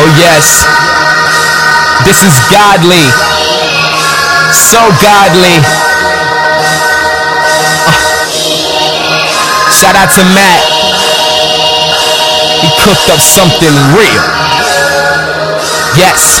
Oh yes, this is godly, so godly. Shout out to Matt, he cooked up something real. Yes,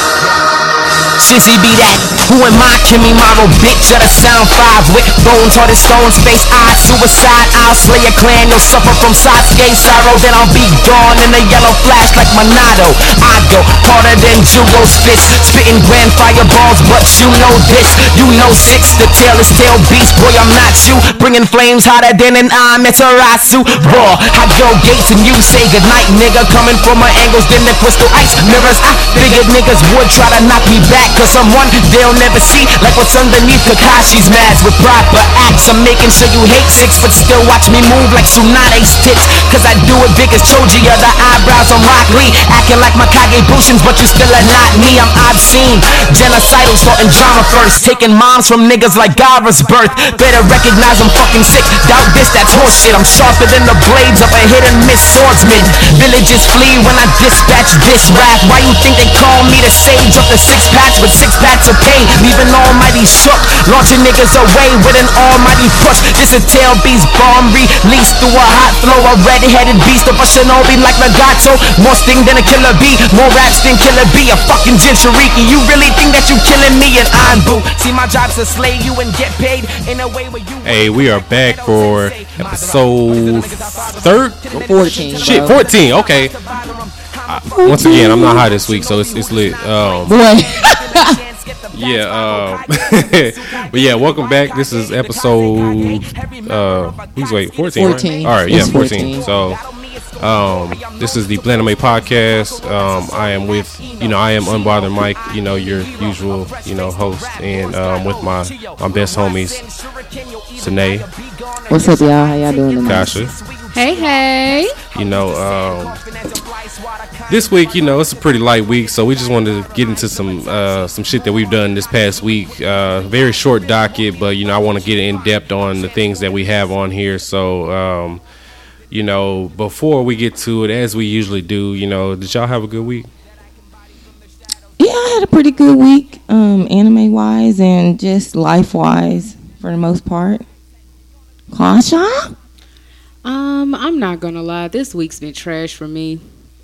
Shizzy be that. Who am I? Kimmy Morrow, bitch, at a sound five with bones, heart and stone, space eye, suicide, I'll slay a clan, you'll suffer from Sasuke sorrow, then I'll be gone in a yellow flash like Monado. I go harder than Jugo's fist, spitting grand fireballs, but you know this, you know six, the tail is tail beast, boy I'm not you, bringing flames hotter than an Amaterasu, raw, I go gates and you say goodnight, nigga, coming from my angles, then the crystal ice mirrors, I figured niggas would try to knock me back, cause I'm one deal never see, like what's underneath Kakashi's mask with proper acts. I'm making sure you hate 6 foot still watch me move like Tsunade's tits, cause I do it big as Choji or the eyebrows on Rock Lee, acting like my Kage Bushins, but you still are not me. I'm obscene, genocidal, starting drama first, taking moms from niggas like Gara's birth. Better recognize I'm fucking sick, doubt this, that's horseshit. I'm sharper than the blades of a hit and miss swordsman. Villages flee when I dispatch this wrath. Why you think they call me the sage of the six packs with six packs of pain? Leaving almighty shook, launching niggas away with an almighty push. This a tail beast bomb released through a hot flow, a red-headed beast of a shinobi like Nagato. More sting than a killer bee, more raps than killer bee. A fucking Jinchuriki, you really think that you killing me? And Anbu, see my job's to slay you and get paid in a way where you... Hey, we are back for episode 14. Shit, 14, okay. Once again, I'm not high this week, so it's lit. But yeah, welcome back. This is episode 14. 14. Right? All right, yeah, 14. So this is the Blandame podcast. I am with, I am Unbothered Mike, your usual, host, and with my best homies, Sinead. What's up, y'all? How y'all doing tonight? Kasha. Hey. This week, it's a pretty light week, so we just wanted to get into some shit that we've done this past week. Very short docket, but I want to get in depth on the things that we have on here. So, before we get to it, as we usually do, did y'all have a good week? Yeah, I had a pretty good week, anime wise and just life wise for the most part. Kasha? I'm not gonna lie, this week's been trash for me.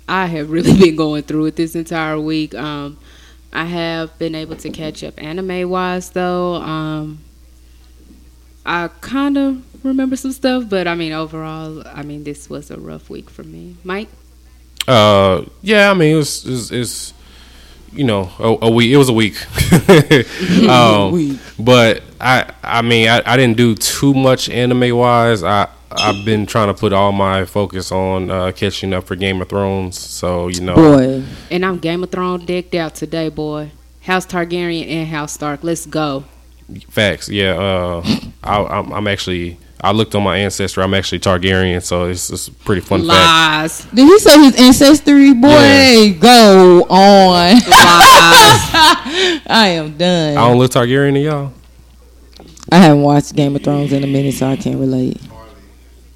I have really been going through it this entire week. I have been able to catch up anime wise though. I kind of remember some stuff, but overall, this was a rough week for me. Mike? Yeah, it's it was a week. But I didn't do too much anime wise. I've been trying to put all my focus on catching up for Game of Thrones, so boy. And I'm Game of Thrones decked out today, boy. House Targaryen and House Stark, let's go. Facts, yeah. I'm actually. I looked on my ancestry. I'm actually Targaryen, so it's a pretty fun fact. Did he say his ancestry? Boy, yeah. Go on. Lies. I am done. I don't look Targaryen to y'all. I haven't watched Game of Thrones in a minute, so I can't relate.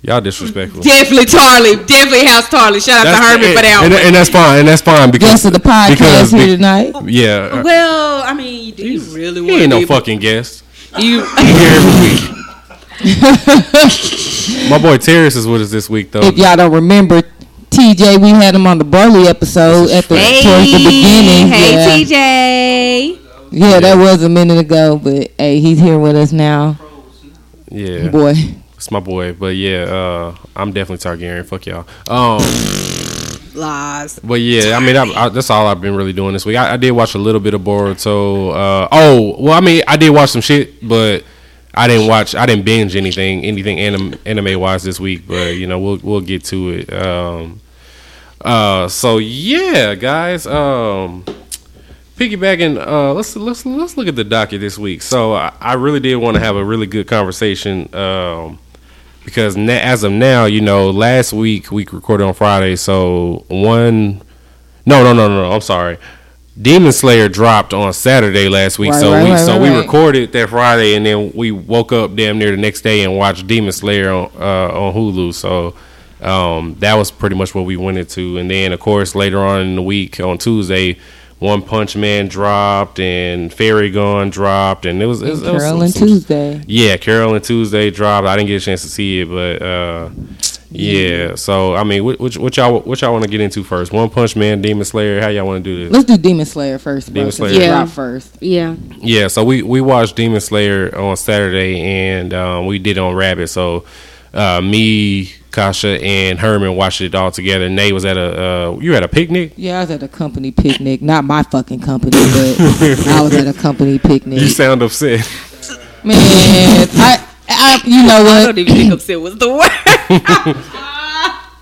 Y'all disrespectful. Definitely Tarly. Definitely House Tarly. Shout out to Herman for that one. And that's fine. Because guest of the podcast here tonight. Yeah. Well, do you really want to? He ain't no fucking guest. You here every week. My boy Terrence is with us this week, though. If y'all don't remember, TJ, we had him on the Burley episode towards the beginning. Hey, TJ. Yeah, that was a minute ago, but hey, he's here with us now. Yeah, boy. It's my boy, but yeah, I'm definitely Targaryen. Fuck y'all. Lies. But yeah, that's all I've been really doing this week. I did watch a little bit of Boruto. I did watch some shit, but I didn't binge anything anime wise this week. But we'll get to it. So yeah, guys. Piggybacking, let's look at the docket this week. So I really did want to have a really good conversation. Because as of now, last week we recorded on Friday, so I'm sorry. Demon Slayer dropped on Saturday last week, we recorded that Friday, and then we woke up damn near the next day and watched Demon Slayer on Hulu. So That was pretty much what we went into. And then, of course, later on in the week, on Tuesday, One Punch Man dropped and Fairy Gone dropped, and it was Carole and Tuesday. Yeah, Carole and Tuesday dropped. I didn't get a chance to see it, but yeah. So I mean, what y'all want to get into first? One Punch Man, Demon Slayer. How y'all want to do this? Let's do Demon Slayer first. Bro, Demon Slayer dropped first. Yeah. Yeah. So we watched Demon Slayer on Saturday, and we did it on Rabbit. So me, Kasha, and Herman watched it all together. Nate was at you were at a picnic? Yeah, I was at a company picnic. Not my fucking company, but I was at a company picnic. You sound upset. Man, I you know what? I don't even think upset was the word.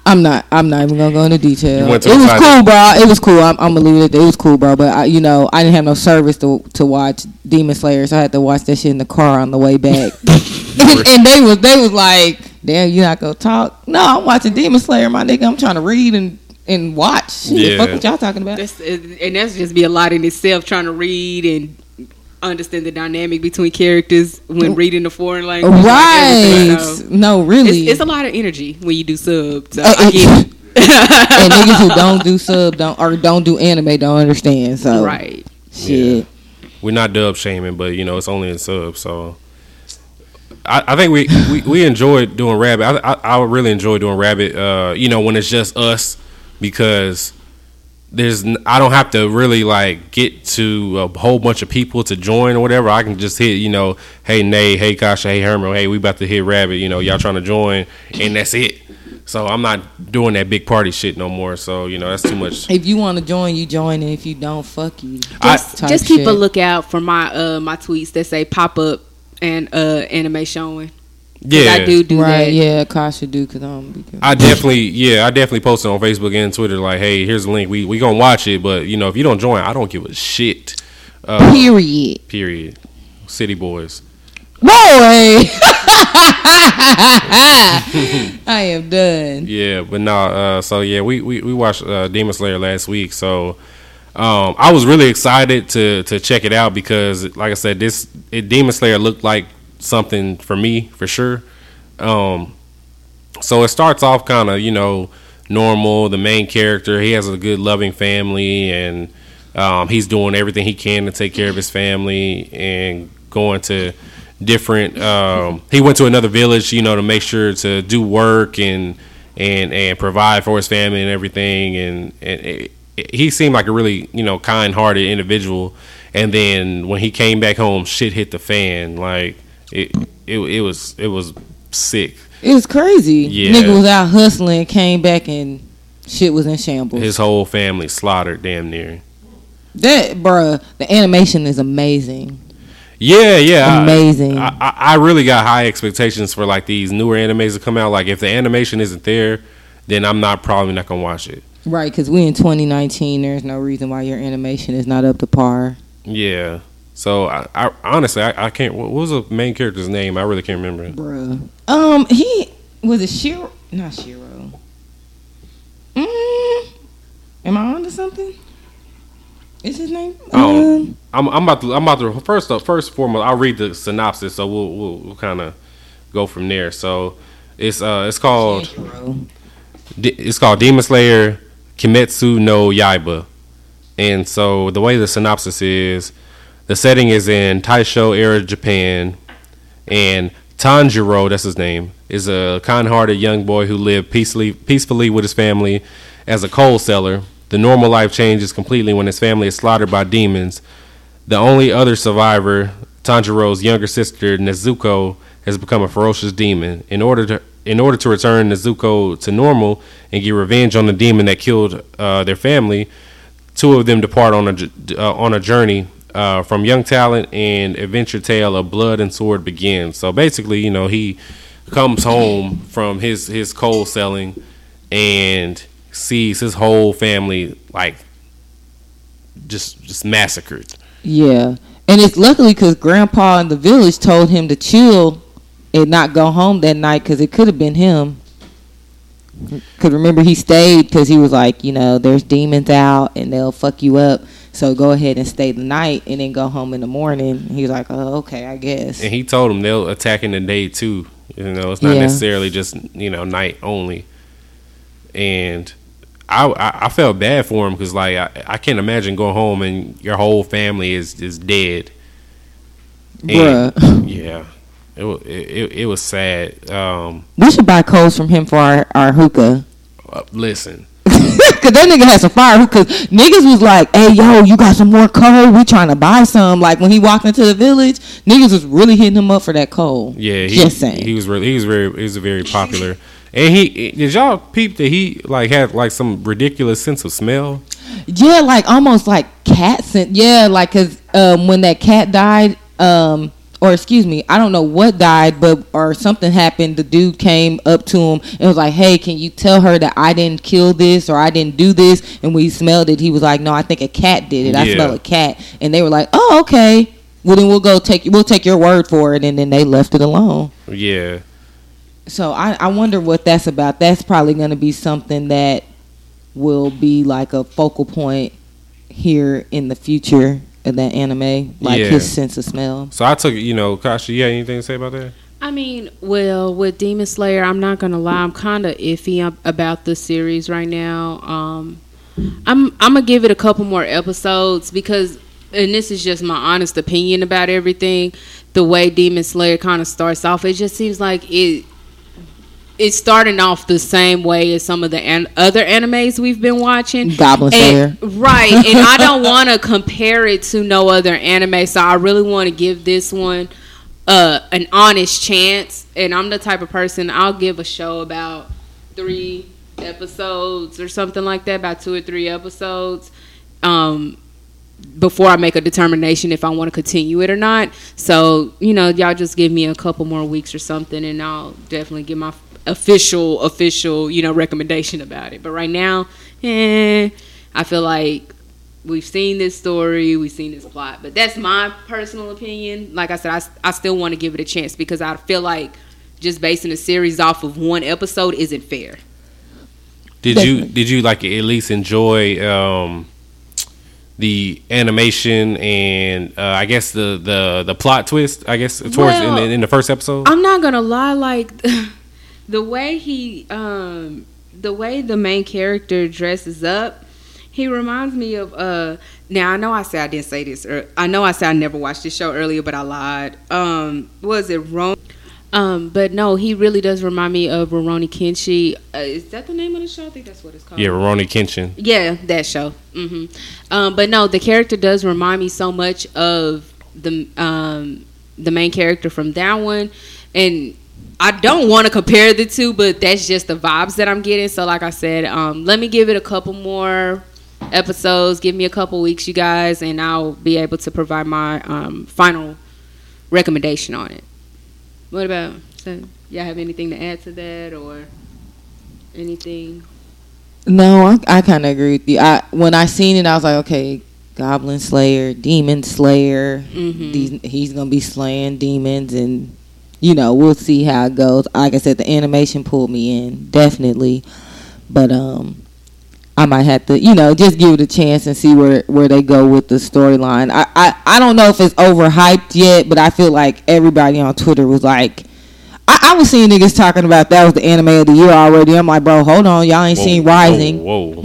I'm not even going to go into detail. It was cool, bro. It was cool. I'm alluded. It was cool, bro. But, I didn't have no service to watch Demon Slayer, so I had to watch that shit in the car on the way back. and they was like, damn, you not gonna talk? No, I'm watching Demon Slayer, my nigga. I'm trying to read and watch. Shit, yeah. Fuck what y'all talking about. That's just be a lot in itself, trying to read and understand the dynamic between characters when reading the foreign language. Right. No, really. It's a lot of energy when you do sub. So I get it. And niggas who don't do sub don't do anime don't understand. So right. Shit. Yeah. We're not dub shaming, but it's only in sub, so I think we enjoyed doing Rabbit. I would really enjoy doing Rabbit, when it's just us, because I don't have to really like get to a whole bunch of people to join or whatever. I can just hit, hey Nate, hey Kasha, hey Herman, hey, we about to hit Rabbit, y'all trying to join, and that's it. So I'm not doing that big party shit no more. So, that's too much. If you want to join, you join. And if you don't, fuck you. Just keep a lookout for my my tweets that say pop up and anime showing. Yeah, I do right, that. Yeah, Kasha do, because I definitely posted on Facebook and Twitter like, hey, here's the link. We gonna watch it, but if you don't join, I don't give a shit. Period. City boys. Boy, I am done. Yeah, but no. So yeah, we watched Demon Slayer last week. So. I was really excited to check it out because, like I said, Demon Slayer looked like something for me, for sure. So it starts off kind of, normal. The main character, he has a good, loving family, and he's doing everything he can to take care of his family and going to different... he went to another village, to make sure to do work and provide for his family and everything, and he seemed like a really, kind-hearted individual. And then when he came back home, shit hit the fan. Like it was sick. It was crazy. Yeah. Nigga was out hustling, came back, and shit was in shambles. His whole family slaughtered, damn near. That, bruh, the animation is amazing. Yeah, amazing. I really got high expectations for like these newer animes to come out. Like if the animation isn't there, then I'm probably not gonna watch it. Right, because we in 2019, there's no reason why your animation is not up to par. Yeah. So, I honestly, I can't... What was the main character's name? I really can't remember. Bruh. He... Was it Shiro? Not Shiro. Am I on to something? Is his name? I'm about to... First and foremost, I'll read the synopsis, so we'll kind of go from there. So, it's called... Shiro. It's called Demon Slayer... Kimetsu no Yaiba. And so the way the synopsis is, the setting is in Taisho era Japan, and Tanjiro, that's his name, is a kind-hearted young boy who lived peacefully with his family as a coal seller. The normal life changes completely when his family is slaughtered by demons. The only other survivor, Tanjiro's younger sister Nezuko, has become a ferocious demon. In order to return Nezuko to normal and get revenge on the demon that killed their family, two of them depart on a journey from young talent and adventure tale of blood and sword begins. So basically, he comes home from his coal selling and sees his whole family like just massacred. Yeah, and it's luckily because Grandpa in the village told him to chill and not go home that night, because it could have been him. Because remember, he stayed because he was like, there's demons out and they'll fuck you up, so go ahead and stay the night and then go home in the morning. He was like, oh, okay, I guess. And he told him they'll attack in the day too. It's not necessarily just night only. And I felt bad for him because, like, I can't imagine going home and your whole family is dead. And, bruh. Yeah. It was sad. We should buy codes from him for our hookah. Listen. Because that nigga had some fire hookah. Niggas was like, hey, yo, you got some more coal? We trying to buy some. Like, when he walked into the village, niggas was really hitting him up for that coal. Yeah. Just saying. He was very popular. And did y'all peep that he, like, had, like, some ridiculous sense of smell? Yeah, like, almost like cat scent. Yeah, like, because when that cat died, I don't know what died, or something happened. The dude came up to him and was like, hey, can you tell her that I didn't kill this or I didn't do this? And when he smelled it, he was like, no, I think a cat did it. I smell a cat. And they were like, oh, okay. Well, then we'll take your word for it. And then they left it alone. Yeah. So I wonder what that's about. That's probably going to be something that will be like a focal point here in the future of that anime, like his sense of smell. So I took, Kasha, you had anything to say about that? I mean, well, with Demon Slayer, I'm not going to lie, I'm kind of iffy about the series right now. I'm going to give it a couple more episodes because, and this is just my honest opinion about everything, the way Demon Slayer kind of starts off, it just seems like it's starting off the same way as some of the other animes we've been watching. Goblin Slayer. Right. And I don't want to compare it to no other anime, so I really want to give this one an honest chance. And I'm the type of person, I'll give a show about 3 episodes or something like that, about 2 or 3 episodes before I make a determination if I want to continue it or not. So, y'all just give me a couple more weeks or something, and I'll definitely give my official recommendation about it. But right now, I feel like we've seen this story, we've seen this plot, but that's my personal opinion. Like I said, I still want to give it a chance because I feel like just basing a series off of one episode isn't fair. Did you like at least enjoy the animation and I guess the plot twist, I guess, towards in the first episode? I'm not gonna lie, like the way the main character dresses up, he reminds me of now I know I said I didn't say this, or I know I said I never watched this show earlier, but I lied. Was it wrong? But no, he really does remind me of Rurouni Kenshin. Is that the name of the show? I think that's what it's called. Yeah, Rurouni Kenshin. Yeah, that show. Mm-hmm. But no, the character does remind me so much of the main character from that one, and I don't want to compare the two, but that's just the vibes that I'm getting. So like I said, let me give it a couple more episodes. Give me a couple weeks, you guys, and I'll be able to provide my final recommendation on it. What about, so y'all have anything to add to that or anything? No, I kind of agree with you. When I seen it, I was like, okay, Goblin Slayer, Demon Slayer. Mm-hmm. He's going to be slaying demons, and, we'll see how it goes. Like I said, the animation pulled me in, definitely. But I might have to, just give it a chance and see where they go with the storyline. I don't know if it's overhyped yet, but I feel like everybody on Twitter was like, I was seeing niggas talking about that was the anime of the year already. I'm like, bro, hold on. Y'all ain't seen Rising. Whoa.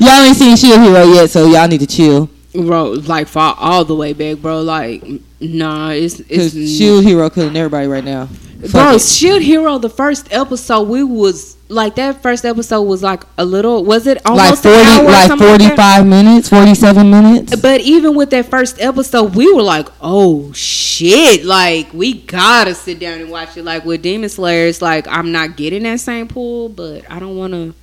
Y'all ain't seen Shield Hero yet, so y'all need to chill. Bro, like, fall all the way back, bro. Like, nah, it's Shield Hero killing everybody right now. Bro, Shield Hero, the first episode, we was like, that first episode was like a little, was it almost like 40, an hour, like 45 minutes, 47 minutes? But even with that first episode, we were like, oh shit, like we gotta sit down and watch it. Like with Demon Slayer, it's like I'm not getting that same pull, but I don't want to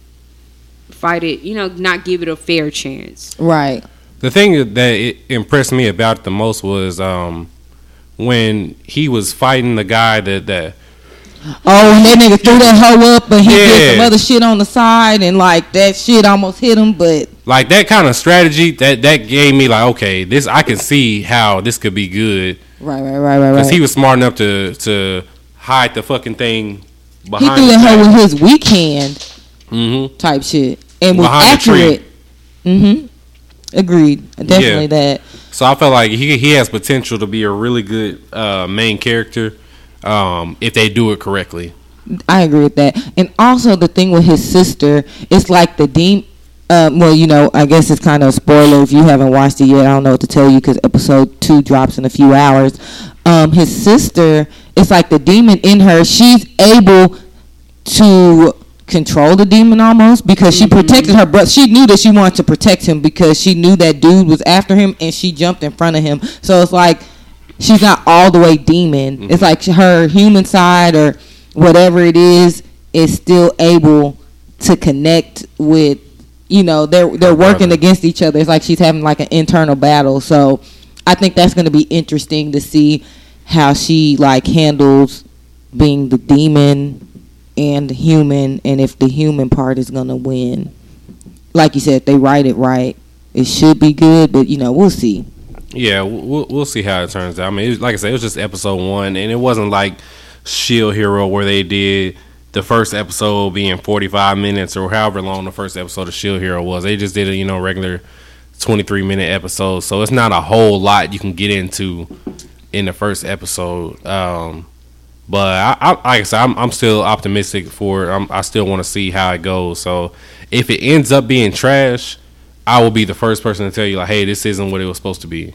fight it, not give it a fair chance. Right. The thing that it impressed me about the most was when he was fighting the guy that and that nigga threw that hoe up, and he did some other shit on the side, and like that shit almost hit him. But like that kind of strategy that gave me like, okay, this I can see how this could be good. Right. Because he was smart enough to hide the fucking thing behind. He threw that hoe with his weak hand, mm-hmm, type shit, and was behind accurate. Mm-hmm. Agreed. Definitely that. So I felt like he has potential to be a really good main character if they do it correctly. I agree with that. And also the thing with his sister, it's like the demon. Well, you know, I guess it's kind of a spoiler if you haven't watched it yet. I don't know what to tell you because episode 2 drops in a few hours. His sister, it's like the demon in her. She's able to control the demon almost because she protected her brother. She knew that she wanted to protect him because she knew that dude was after him and she jumped in front of him. So it's like she's not all the way demon. It's like her human side or whatever it is still able to connect with. You know, they're working against each other. It's like she's having like an internal battle. So I think that's going to be interesting to see how she like handles being the demon and the human, and if the human part is going to win. Like you said, if they write it right, it should be good. But you know, we'll see. Yeah, we'll see how it turns out. I mean, like I said, it was just episode 1, and it wasn't like Shield Hero where they did the first episode being 45 minutes or however long the first episode of Shield Hero was. They just did a, you know, regular 23-minute episode. So it's not a whole lot you can get into in the first episode. But I guess I'm still optimistic for it. I still want to see how it goes. So if it ends up being trash, I will be the first person to tell you, like, hey, this isn't what it was supposed to be.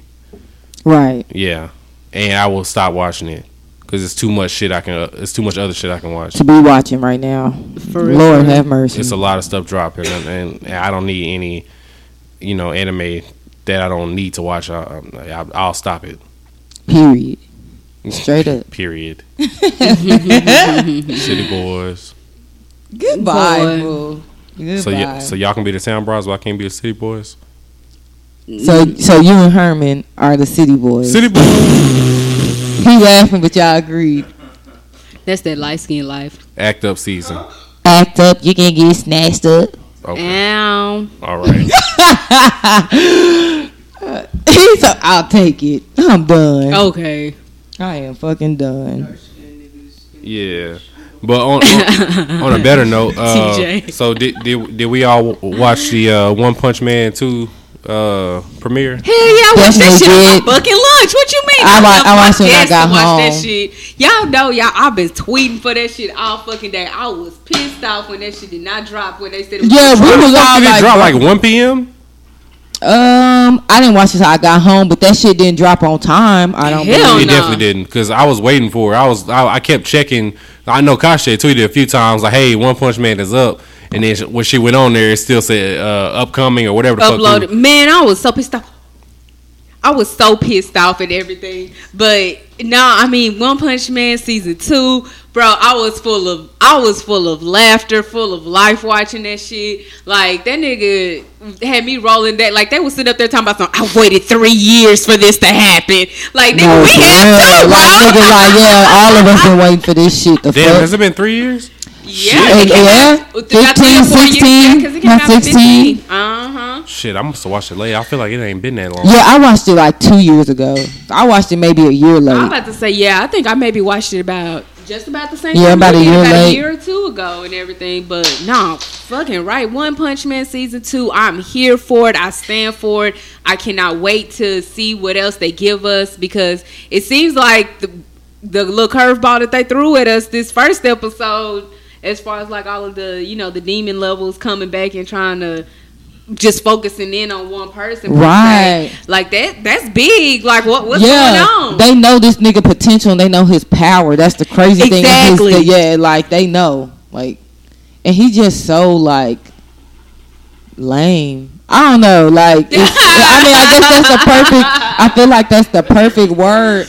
Right. Yeah. And I will stop watching it. Cause it's too much shit I can. It's too much other shit I can watch. To be watching right now, Lord have mercy. It's a lot of stuff dropping, and I don't need any, you know, anime that I don't need to watch. I'll stop it. Period. Straight up. Period. City boys. Goodbye. Boy. Goodbye. So y'all can be the town bros, but I can't be the city boys. So you and Herman are the city boys. City boys. He laughing, but y'all agreed. That's that light skin life. Act up season. Act up. You can get snatched up. Okay. Ow. All right. So I'll take it. I'm done. Okay. I am fucking done. Yeah, but on a better note, TJ. So did we all watch the One Punch Man 2? Premiere. Hell yeah, I watched that shit on my fucking lunch. What you mean? I watched it when I got home. That shit. Y'all know, I've been tweeting for that shit all fucking day. I was pissed off when that shit did not drop. When they said it was dropped like 1 p.m. I didn't watch it until I got home, but that shit didn't drop on time. I don't believe it. It definitely didn't, because I was waiting for it. I kept checking. I know Kasha tweeted a few times like, "Hey, One Punch Man is up." And then when she went on there, it still said upcoming or whatever the uploaded. Fuck. Man, I was so pissed off. I was so pissed off at everything. But no, I mean, One Punch Man season 2, bro, I was full of laughter, full of life watching that shit. Like, that nigga had me rolling that. Like, they was sitting up there talking about something. I waited 3 years for this to happen. Like, nigga, no, we have to. Like, nigga, like, yeah, all of us been waiting for this shit. Damn, has it been 3 years? Yeah, yeah. 15, 16, not 16. Uh-huh. Shit, I'm supposed to watch it later. I feel like it ain't been that long. Yeah, I watched it like 2 years ago. I watched it maybe a year late. I'm about to say, yeah, I think I maybe watched it about just about the same time. Yeah, about a year or two ago and everything. But no, fucking right. One Punch Man season 2, I'm here for it. I stand for it. I cannot wait to see what else they give us, because it seems like the little curveball that they threw at us this first episode, as far as like all of the, you know, the demon levels coming back and trying to just focusing in on one person. Right. Like that's big. Like what's going on? They know this nigga potential and they know his power. That's the crazy thing. Exactly. Like they know. Like, and he just so like lame. I don't know. Like, I guess that's the perfect, I feel like that's the perfect word.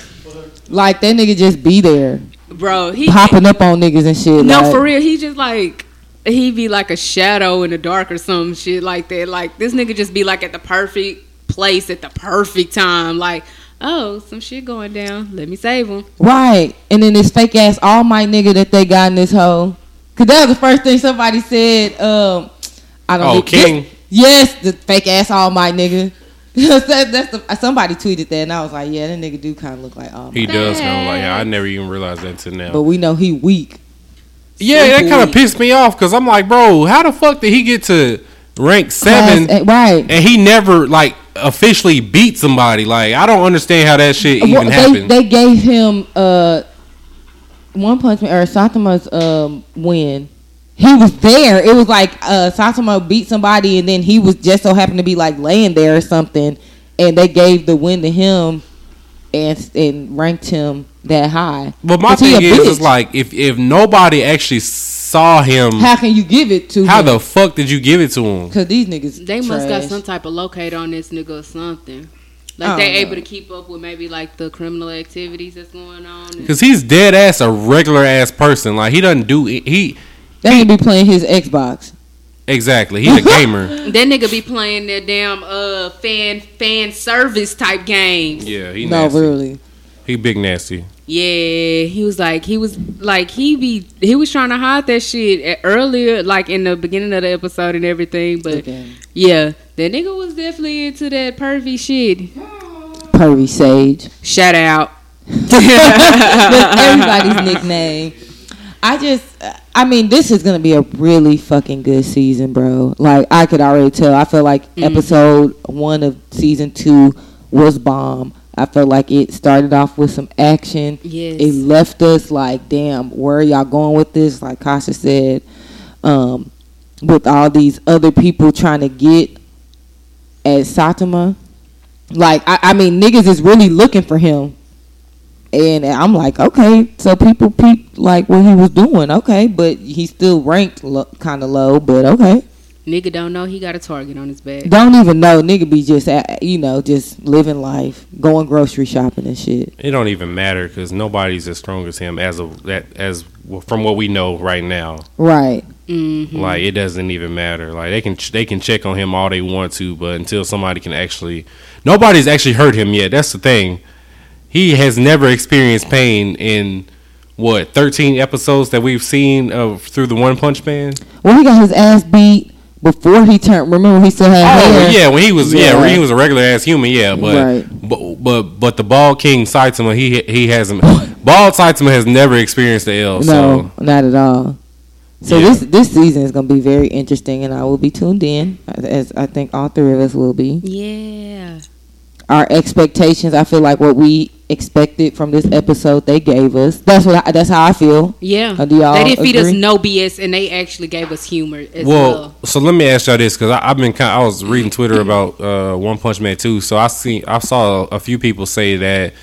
Like that nigga just be there. Bro, he popping up on niggas and shit. No, like, for real, he just like he be like a shadow in the dark or some shit like that. Like this nigga just be like at the perfect place at the perfect time. Like, oh, some shit going down. Let me save him. Right, and then this fake ass All Might nigga that they got in this hole. Cause that was the first thing somebody said. I don't know. Oh, King. Yes, the fake ass All Might nigga. Somebody tweeted that and I was like, yeah, that nigga do kind of look like All Might. He does kind of like, I never even realized that until now. But we know he weak. Yeah, that kind of pissed me off because I'm like, bro, how the fuck did he get to rank 7? Right. And he never like officially beat somebody. Like, I don't understand how that shit even happened. They gave him One Punch Man or Saitama's win, he was there. It was like Saitama beat somebody, and then he was just so happened to be like laying there or something, and they gave the win to him and ranked him that high. But my thing is like, if nobody actually saw him, how can you give it to him? How the fuck did you give it to him? Because these niggas, they must got some type of locator on this nigga or something. Like they able to keep up with maybe like the criminal activities that's going on. Because he's dead ass a regular ass person. Like he doesn't do it. That nigga be playing his Xbox. Exactly. He's a gamer. That nigga be playing their damn fan service type games. Yeah, he nasty. No, really. He big nasty. Yeah, he was trying to hide that shit earlier, like in the beginning of the episode and everything. But yeah, that nigga was definitely into that pervy shit. Pervy Sage. Shout out. That's everybody's nickname. This is gonna be a really fucking good season, bro. Like I could already tell. I feel like episode 1 of season 2 was bomb. I felt like it started off with some action. Yes. It left us like, damn, where are y'all going with this? Like Kasha said, with all these other people trying to get at Saitama. Like, niggas is really looking for him. And I'm like, okay, so people peeped like what he was doing. Okay, but he still ranked kind of low, but okay. Nigga don't know he got a target on his back. Don't even know. Nigga be just, just living life, going grocery shopping and shit. It don't even matter because nobody's as strong as him as from what we know right now. Right. Mm-hmm. Like it doesn't even matter. Like they can check on him all they want to, but until somebody can actually, nobody's actually hurt him yet. That's the thing. He has never experienced pain in. What 13 episodes that we've seen of through the One Punch Man? Well, he got his ass beat before he turned. Remember, he still had. Oh hair. Yeah, when he was when he was a regular ass human. Yeah, but the bald king Saitama, he hasn't. Bald Saitama has never experienced the L. No, so. Not at all. So this season is going to be very interesting, and I will be tuned in, as I think all three of us will be. Yeah. Our expectations. I feel like what we expected from this episode they gave us. That's how I feel. Yeah. Do y'all they didn't feed us no BS, and they actually gave us humor as well. So let me ask y'all this, because I was reading Twitter about One Punch Man 2, so I saw a few people say that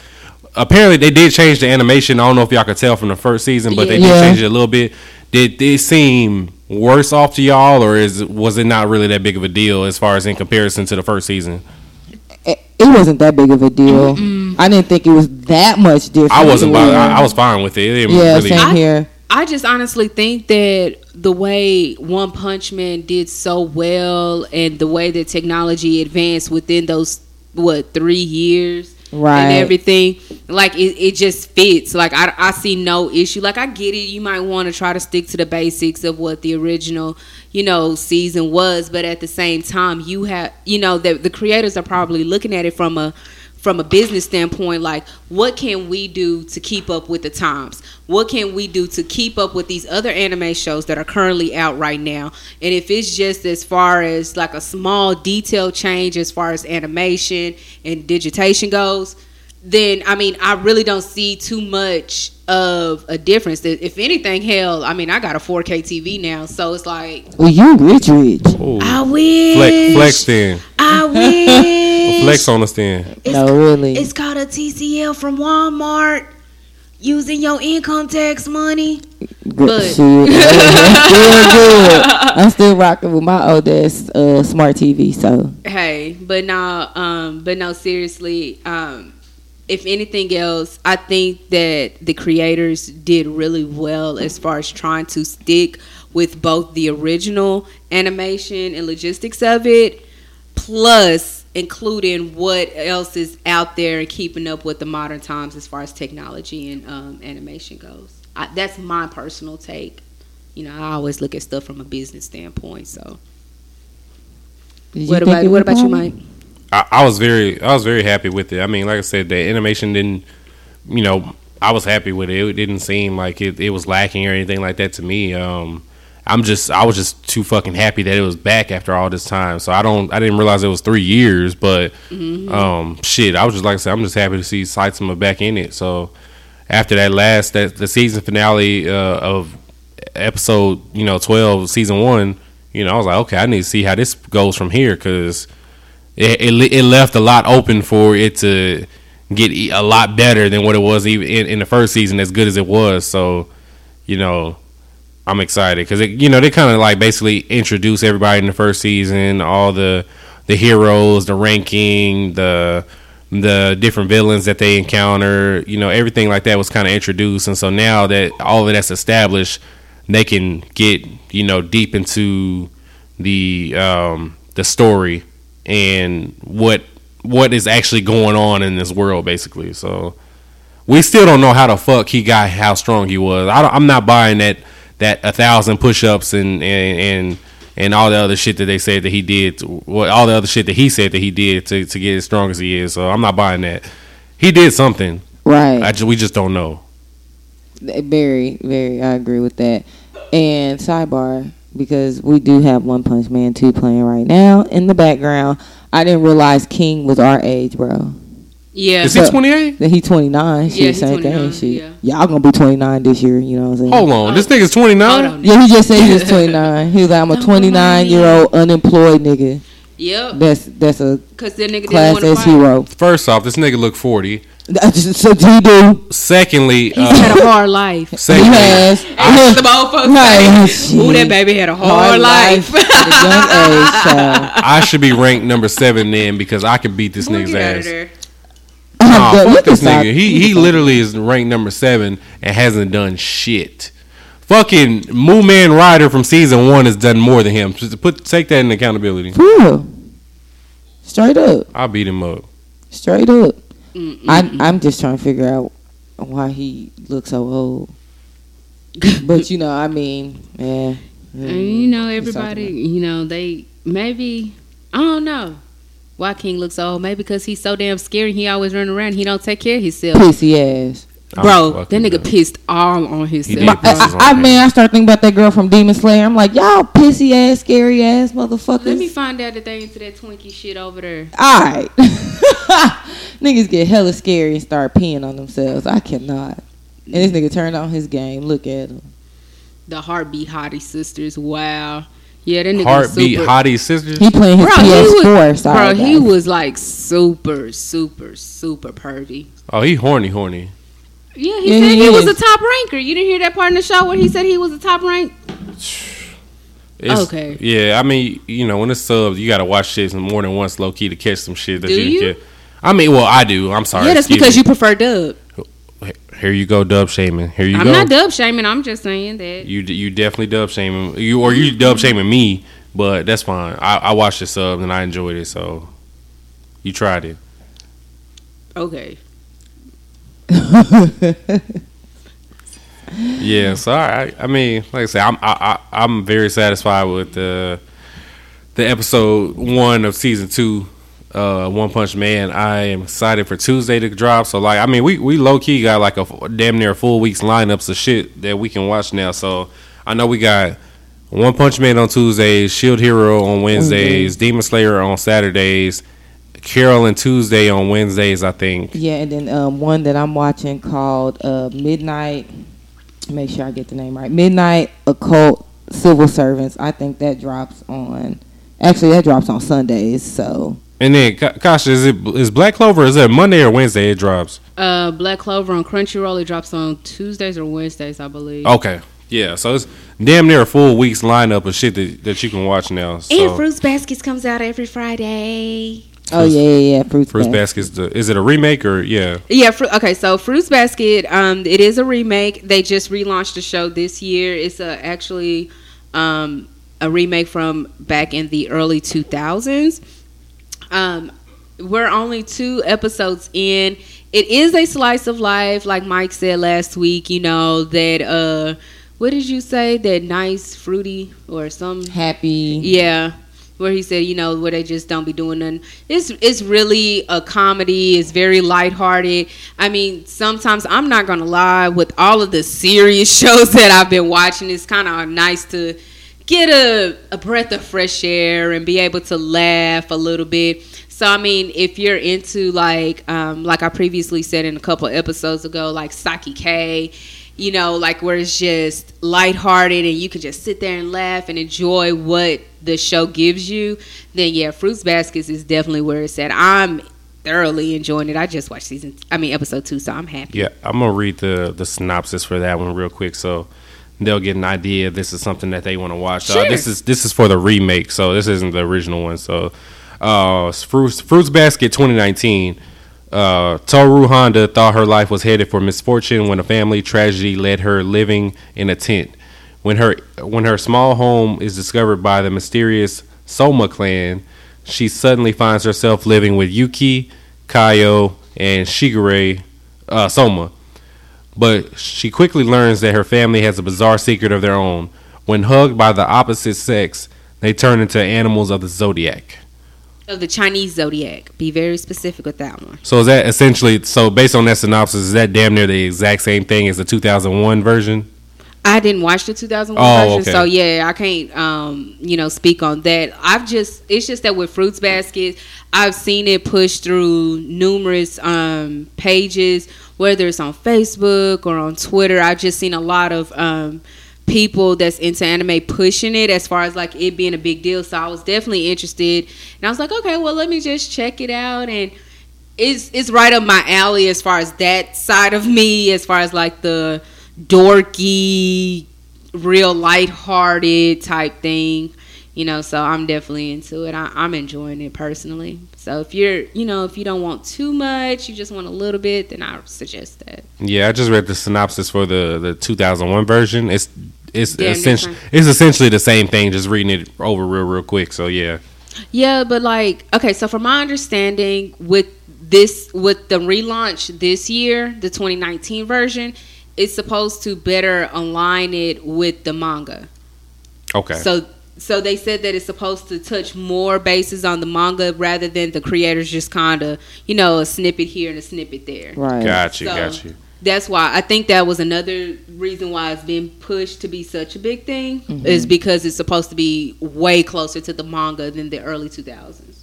apparently they did change the animation. I don't know if y'all could tell from the first season, but they did change it a little bit. Did it seem worse off to y'all, or was it not really that big of a deal as far as in comparison to the first season? It wasn't that big of a deal. Mm-mm. I didn't think it was that much different. I wasn't bothered. I was fine with it. Same here. I just honestly think that the way One Punch Man did so well, and the way that technology advanced within those 3 years, right, and everything, like it just fits. Like I see no issue. Like I get it. You might want to try to stick to the basics of what the original, season was, but at the same time, you have, the creators are probably looking at it from a business standpoint, like what can we do to keep up with the times? What can we do to keep up with these other anime shows that are currently out right now? And if it's just as far as like a small detail change as far as animation and digitation goes, then I really don't see too much of a difference. If anything, hell, I got a 4K TV now, so it's like, well, you rich. Ooh. I wish. Flex then. I wish. Flex on us then. Really. It's called a TCL from Walmart. Using your income tax money. Good shit. Good. I'm still rocking with my old ass smart TV. So hey, but no, seriously. If anything else, I think that the creators did really well as far as trying to stick with both the original animation and logistics of it, plus including what else is out there and keeping up with the modern times as far as technology and animation goes. That's my personal take. I always look at stuff from a business standpoint. So, what about you, Mike? I was very happy with it. Like I said, the animation didn't, I was happy with it. It didn't seem like it was lacking or anything like that to me. I was just too fucking happy that it was back after all this time. So I didn't realize it was 3 years, but I was just, like I said, I'm just happy to see Saitama back in it. So after that last, the season finale of episode, 12, season 1, I was like, okay, I need to see how this goes from here, because it left a lot open for it to get a lot better than what it was even in the first season, as good as it was. So, I'm excited because they kind of like basically introduce everybody in the first season, all the heroes, the ranking, the different villains that they encounter, everything like that was kind of introduced. And so now that all of that's established, they can get, deep into the story and what is actually going on in this world, basically. So we still don't know how the fuck he got how strong he was. I'm not buying that 1,000 push-ups and all the other shit that they said that he did. All the other shit that he said that he did to get as strong as he is. So I'm not buying that. He did something, right? We just don't know. Very, very. I agree with that. And sidebar, because we do have One Punch Man 2 playing right now in the background. I didn't realize King was our age, bro. Yeah. Is he 28? He's 29. Yeah, he's 29. Yeah. Y'all gonna be 29 this year, you know what I'm saying? Hold on, this nigga's 29? Yeah, he just said he was 29. He was like, I'm a 29-year-old unemployed nigga. Yep. That's a class S hero. First off, this nigga look 40. So he do. Secondly, he's had a hard life. Secondly, he has. The old folks say, ooh, that baby had a hard life. At a young age, child. I should be ranked number 7 then, because I could beat this nigga's ass. Nah, fuck this nigga. He literally is ranked number 7 and hasn't done shit. Fucking Moo Man Rider from season 1 has done more than him. Just take that in accountability. For real. Straight up. I'll beat him up. Straight up. I'm just trying to figure out why he looks so old. But yeah. Everybody, they maybe, I don't know why King looks so old. Maybe because he's so damn scary. He always running around. He don't take care of himself. Pissy ass, bro. That nigga pissed all on himself. I start thinking about that girl from Demon Slayer. I'm like, y'all pissy ass, scary ass motherfuckers. Let me find out that they into that Twinkie shit over there. All right. Niggas get hella scary and start peeing on themselves. I cannot. And this nigga turned on his game. Look at him. The Heartbeat Hottie Sisters. Wow. Yeah, that nigga Heartbeat super. Hottie Sisters. He playing his PS4. He was like super, super, super pervy. Oh, he horny. Yeah, he said he was a top ranker. You didn't hear that part in the show where he said he was a top rank? Okay. Yeah, I mean, when it's subs, you got to watch shit more than once low key to catch some shit that you didn't get. I mean, well, I do. I'm sorry. Yeah, that's because you prefer dub. Here you go, dub shaming. I'm not dub shaming. I'm just saying that you definitely dub shaming you dub shaming me, but that's fine. I watched the subs and I enjoyed it, so you tried it. Okay. Yeah. So I mean, like I said, I'm very satisfied with the episode 1 of season 2. One Punch Man. I am excited for Tuesday to drop. So we low key got like a damn near full week's lineups of shit that we can watch now. So I know we got One Punch Man on Tuesdays, Shield Hero on Wednesdays, Demon Slayer on Saturdays, Carole and Tuesday on Wednesdays, I think. Yeah, and then one that I'm watching called Midnight. Make sure I get the name right. Midnight Occult Civil Servants. I think that drops on. Actually, that drops on Sundays. So. And then, Kasha, is Black Clover, is it Monday or Wednesday it drops? Black Clover on Crunchyroll, it drops on Tuesdays or Wednesdays, I believe. Okay. Yeah, so it's damn near a full week's lineup of shit that you can watch now. So. And Fruits Baskets comes out every Friday. Oh, yeah. Fruits Basket's is it a remake or, yeah? Yeah, so Fruits Basket, it is a remake. They just relaunched the show this year. It's actually a remake from back in the early 2000s. We're only 2 episodes in. It is a slice of life, like Mike said last week. That what did you say? That nice fruity or some happy? Yeah, where he said where they just don't be doing nothing. It's really a comedy. It's very lighthearted. I mean, sometimes I'm not gonna lie. With all of the serious shows that I've been watching, it's kind of nice to get a breath of fresh air and be able to laugh a little bit. So, I mean, if you're into, like I previously said in a couple episodes ago, like Saki K, you know, like where it's just lighthearted and you can just sit there and laugh and enjoy what the show gives you, then, yeah, Fruits Baskets is definitely where it's at. I'm thoroughly enjoying it. I just watched episode 2, so I'm happy. Yeah, I'm going to read the synopsis for that one real quick so they'll get an idea. This is something that they want to watch. Sure. This is for the remake, so this isn't the original one, so... Fruits Basket 2019. Toru Honda thought her life was headed for misfortune when a family tragedy led her living in a tent. When her small home is discovered by the mysterious Soma clan, she suddenly finds herself living with Yuki, Kaio, and Shigure Soma. But she quickly learns that her family has a bizarre secret of their own. When hugged by the opposite sex, they turn into animals of the zodiac. Of the Chinese zodiac. Be very specific with that one. So is that essentially, so based on that synopsis, is that damn near the exact same thing as the 2001 version? I didn't watch the 2001 version, okay. So yeah, I can't, speak on that. It's just that with Fruits Basket, I've seen it pushed through numerous pages, whether it's on Facebook or on Twitter. I've just seen a lot of people that's into anime pushing it as far as like it being a big deal, so I was definitely interested and I was like, okay, well, let me just check it out. And it's right up my alley as far as that side of me, as far as like the dorky, real lighthearted type thing, you know, so I'm definitely into it. I'm enjoying it personally, so if you're, you know, if you don't want too much, you just want a little bit, then I suggest that. Yeah, I just read the synopsis for the 2001 version. It's essentially the same thing, just reading it over real quick. So yeah, but like, okay, so from my understanding, with the relaunch this year, the 2019 version, it's supposed to better align it with the manga. Okay. So they said that it's supposed to touch more bases on the manga rather than the creators just kind of, you know, a snippet here and a snippet there. Right. Got you. That's why I think that was another reason why it's been pushed to be such a big thing, mm-hmm. is because it's supposed to be way closer to the manga than the early 2000s.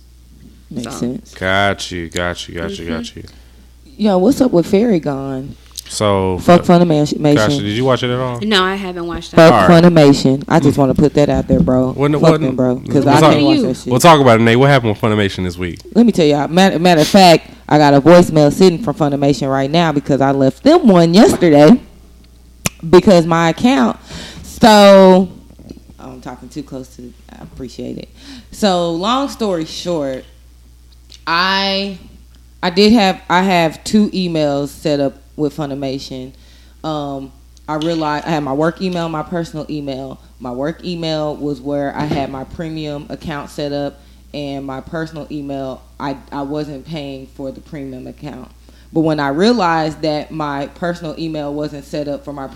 Makes sense. Got you. Yo, what's up with Fairy Gone? So fuck Funimation. Kasha, did you watch it at all? No, I haven't watched that. Fuck right. Funimation. I just want to put that out there, bro. Fuck them, bro, because I can't watch that shit. We'll talk about it, Nate. What happened with Funimation this week? Let me tell y'all. Matter of fact, I got a voicemail sitting from Funimation right now because I left them one yesterday because my account. So I'm talking too close to. I appreciate it. So long story short, I have two emails set up with Funimation. I realized I had my work email, my personal email. My work email was where I had my premium account set up, and my personal email, I wasn't paying for the premium account. But when I realized that my personal email wasn't set up for my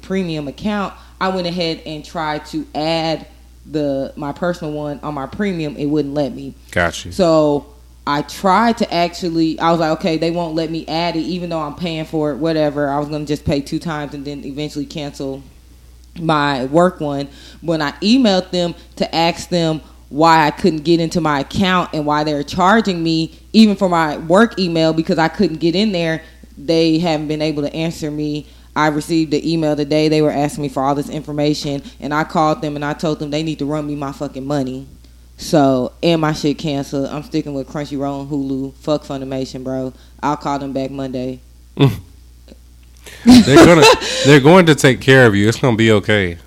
premium account, I went ahead and tried to add my personal one on my premium. It wouldn't let me. Got you. So I tried to I was like, okay, they won't let me add it, even though I'm paying for it, whatever. I was going to just pay two times and then eventually cancel my work one. When I emailed them to ask them why I couldn't get into my account and why they were charging me, even for my work email, because I couldn't get in there, they haven't been able to answer me. I received the email today. They were asking me for all this information, and I called them and I told them they need to run me my fucking money. So, and my shit canceled. I'm sticking with Crunchyroll and Hulu. Fuck Funimation, bro. I'll call them back Monday. They're going to take care of you. It's going to be okay.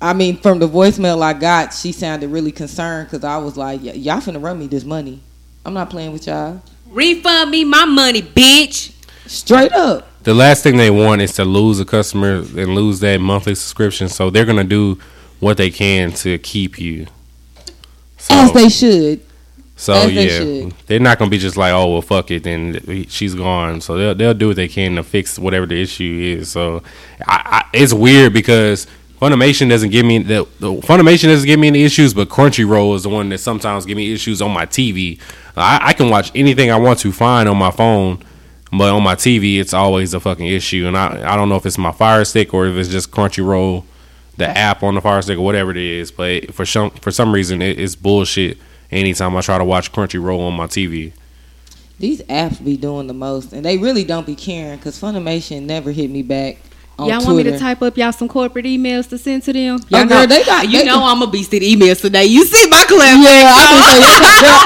I mean, from the voicemail I got, she sounded really concerned because I was like, y'all finna run me this money. I'm not playing with y'all. Refund me my money, bitch. Straight up. The last thing they want is to lose a customer and lose that monthly subscription. So, they're going to do what they can to keep you. So, as they should. So as they're not gonna be just like, oh well, fuck it, then she's gone. So they'll do what they can to fix whatever the issue is. So it's weird because Funimation doesn't give me any issues, but Crunchyroll is the one that sometimes give me issues on my TV. I can watch anything I want to find on my phone, but on my TV it's always a fucking issue. And I don't know if it's my Fire Stick or if it's just Crunchyroll the app on the Fire Stick or whatever it is, but for some reason it's bullshit. Anytime I try to watch Crunchyroll on my TV, these apps be doing the most, and they really don't be caring because Funimation never hit me back. Y'all Twitter. Want me to type up y'all some corporate emails to send to them? Yeah, girl, they got. You know I'm a beast at emails today. You see my clap? Yeah,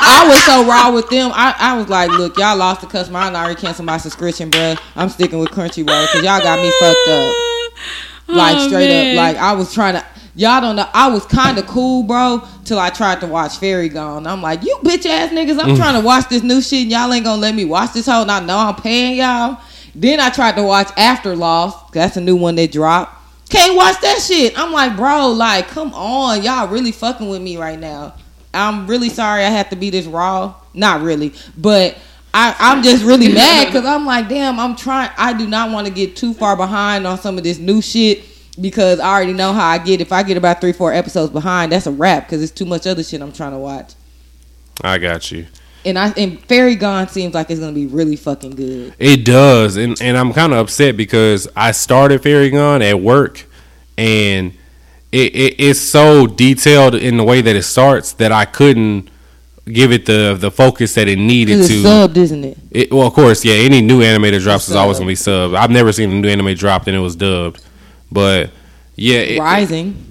I was so raw with them. I was like, look, y'all lost the customer. I already canceled my subscription, bro. I'm sticking with Crunchyroll because y'all got me fucked up. Like straight up, like I was trying to. Y'all don't know. I was kind of cool, bro, till I tried to watch Fairy Gone. I'm like, you bitch ass niggas. I'm trying to watch this new shit, and y'all ain't gonna let me watch this whole. And I know I'm paying y'all. Then I tried to watch After Lost. That's a new one that dropped. Can't watch that shit. I'm like, bro, like, come on. Y'all really fucking with me right now. I'm really sorry I have to be this raw. Not really. But I'm just really mad because I'm like, damn, I'm trying. I do not want to get too far behind on some of this new shit because I already know how I get. If I get about 3-4 episodes behind, that's a wrap because it's too much other shit I'm trying to watch. I got you. And Fairy Gone seems like it's gonna be really fucking good. It does, and I'm kind of upset because I started Fairy Gone at work, and it's so detailed in the way that it starts that I couldn't give it the focus that it needed to. It's subbed, isn't it? Well, of course, yeah. Any new anime that drops is always gonna be subbed. I've never seen a new anime dropped and it was dubbed, but yeah, Rising.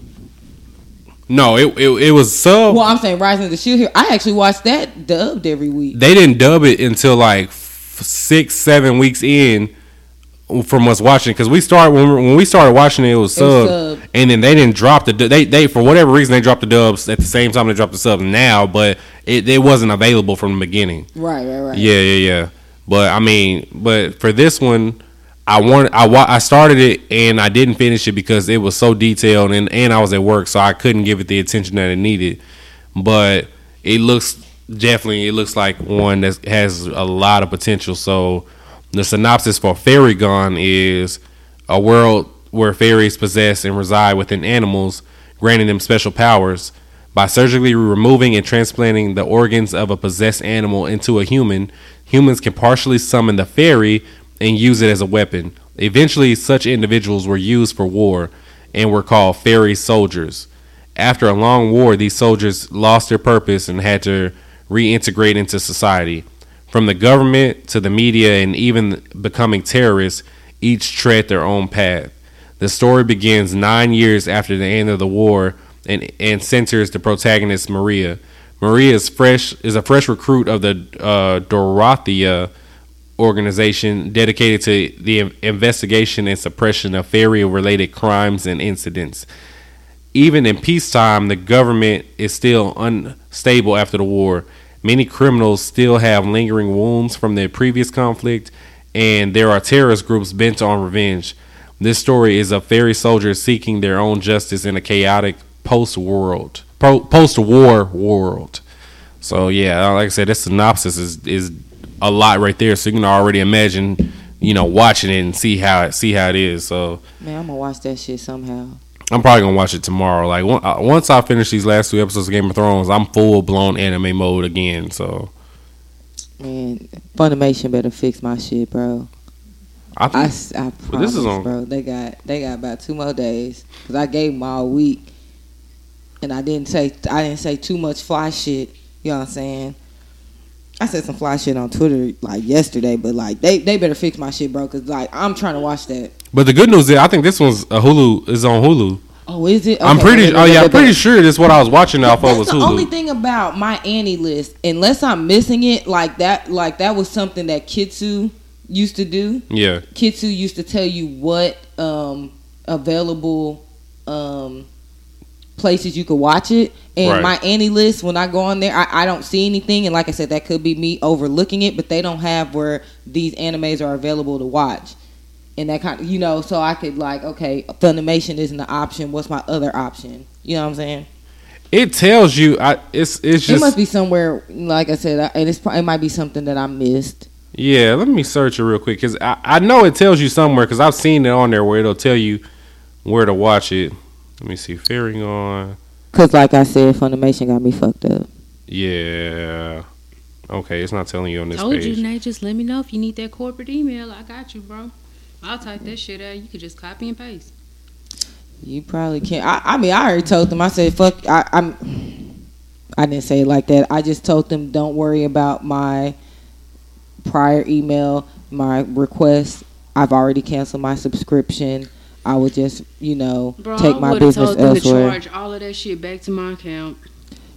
No, it was sub. Well, I'm saying Rising of the Shield Hero. I actually watched that dubbed every week. They didn't dub it until like 6-7 weeks in from us watching, because we started when we started watching it was sub, and then they didn't drop the they for whatever reason they dropped the dubs at the same time they dropped the sub now, but it wasn't available from the beginning. Right. Yeah. But for this one. I started it and I didn't finish it because it was so detailed and I was at work, so I couldn't give it the attention that it needed. But it looks like one that has a lot of potential. So the synopsis for Fairy Gone is a world where fairies possess and reside within animals, granting them special powers. By surgically removing and transplanting the organs of a possessed animal into a human, humans can partially summon the fairy and use it as a weapon. Eventually, such individuals were used for war and were called fairy soldiers. After a long war, these soldiers lost their purpose and had to reintegrate into society. From the government to the media and even becoming terrorists, each tread their own path. The story begins 9 years after the end of the war and centers the protagonist Maria. Maria is a fresh recruit of the Dorothea organization dedicated to the investigation and suppression of fairy-related crimes and incidents. Even in peacetime, the government is still unstable after the war. Many criminals still have lingering wounds from their previous conflict, and there are terrorist groups bent on revenge. This story is of fairy soldiers seeking their own justice in a chaotic post-war world. So, yeah, like I said, that synopsis is a lot right there, so you can already imagine, watching it and see how it is. So man, I'm gonna watch that shit somehow. I'm probably gonna watch it tomorrow. Like once I finish these last 2 episodes of Game of Thrones, I'm full blown anime mode again. So man, Funimation better fix my shit, bro. I promise, this is on, bro. They got about 2 more days because I gave them all week, and I didn't say too much fly shit. You know what I'm saying? I said some fly shit on Twitter like yesterday, but like they better fix my shit, bro, because like I'm trying to watch that. But the good news is I think this one's on Hulu. Oh, is it? Okay, I'm pretty sure that's what I was watching off of was Hulu. The only thing about my AniList, unless I'm missing it, like that was something that Kitsu used to do. Yeah, Kitsu used to tell you what available places you could watch it. And right. My AniList, when I go on there, I don't see anything. And like I said, that could be me overlooking it, but they don't have where these animes are available to watch. And that kind of, so I could like, okay, Funimation isn't an option. What's my other option? You know what I'm saying? It tells you. It's just. It must be somewhere, like I said, and it might be something that I missed. Yeah, let me search it real quick because I know it tells you somewhere because I've seen it on there where it'll tell you where to watch it. Let me see. Fairy Gone. Because, like I said, Funimation got me fucked up. Yeah. Okay, it's not telling you on this page. Told you, Nate. Just let me know if you need that corporate email. I got you, bro. I'll type that shit out. You could just copy and paste. You probably can't. I mean, I already told them. I said, fuck. I didn't say it like that. I just told them, don't worry about my prior email, my request. I've already canceled my subscription. I would just, take my business elsewhere. I would've told them to charge all of that shit back to my account.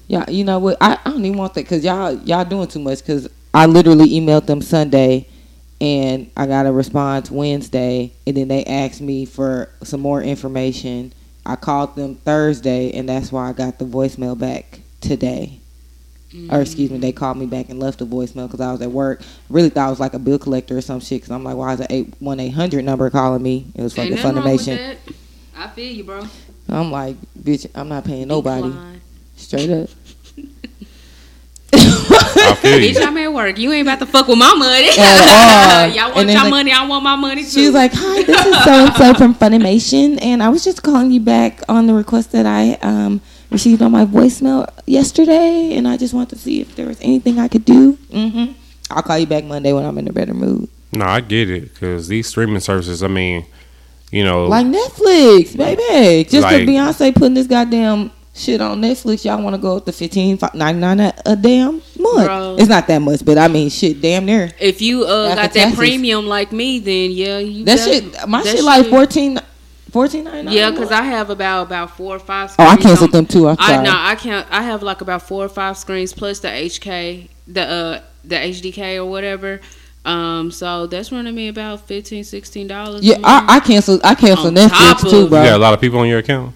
Yeah, you know what? I don't even want that because y'all doing too much. Because I literally emailed them Sunday, and I got a response Wednesday, and then they asked me for some more information. I called them Thursday, and that's why I got the voicemail back today. Mm-hmm. Or excuse me, they called me back and left a voicemail because I was at work. I really thought it was like a bill collector or some shit because I'm like, why is an 1-800 number calling me? It was fucking Funimation. I feel you, bro. I'm like, bitch, I'm not paying nobody. Incline. Straight up. I feel you. Bitch, I'm at work. You ain't about to fuck with my money. Y'all want your money. I want my money too. She was like, hi, this is so-and-so from Funimation. And I was just calling you back on the request that I received on my voicemail yesterday. And I just wanted to see if there was anything I could do. Mm-hmm. I'll call you back Monday when I'm in a better mood. No, I get it. Because these streaming services, I mean, like Netflix, baby. Just like Beyonce putting this goddamn shit on Netflix, y'all want to go up to $15.99 a damn month. Bro. It's not that much, but I mean, shit, damn near. If you got that premium like me, then yeah, you that shit. My that shit like $14.99. Yeah, because I have about 4 or 5 screens. Oh, I canceled them too. I'm sorry. I can't. I have like about 4 or 5 screens plus the the HDK or whatever. So that's running me about $15-$16. Yeah, I canceled. I canceled Netflix too, bro. You got a lot of people on your account.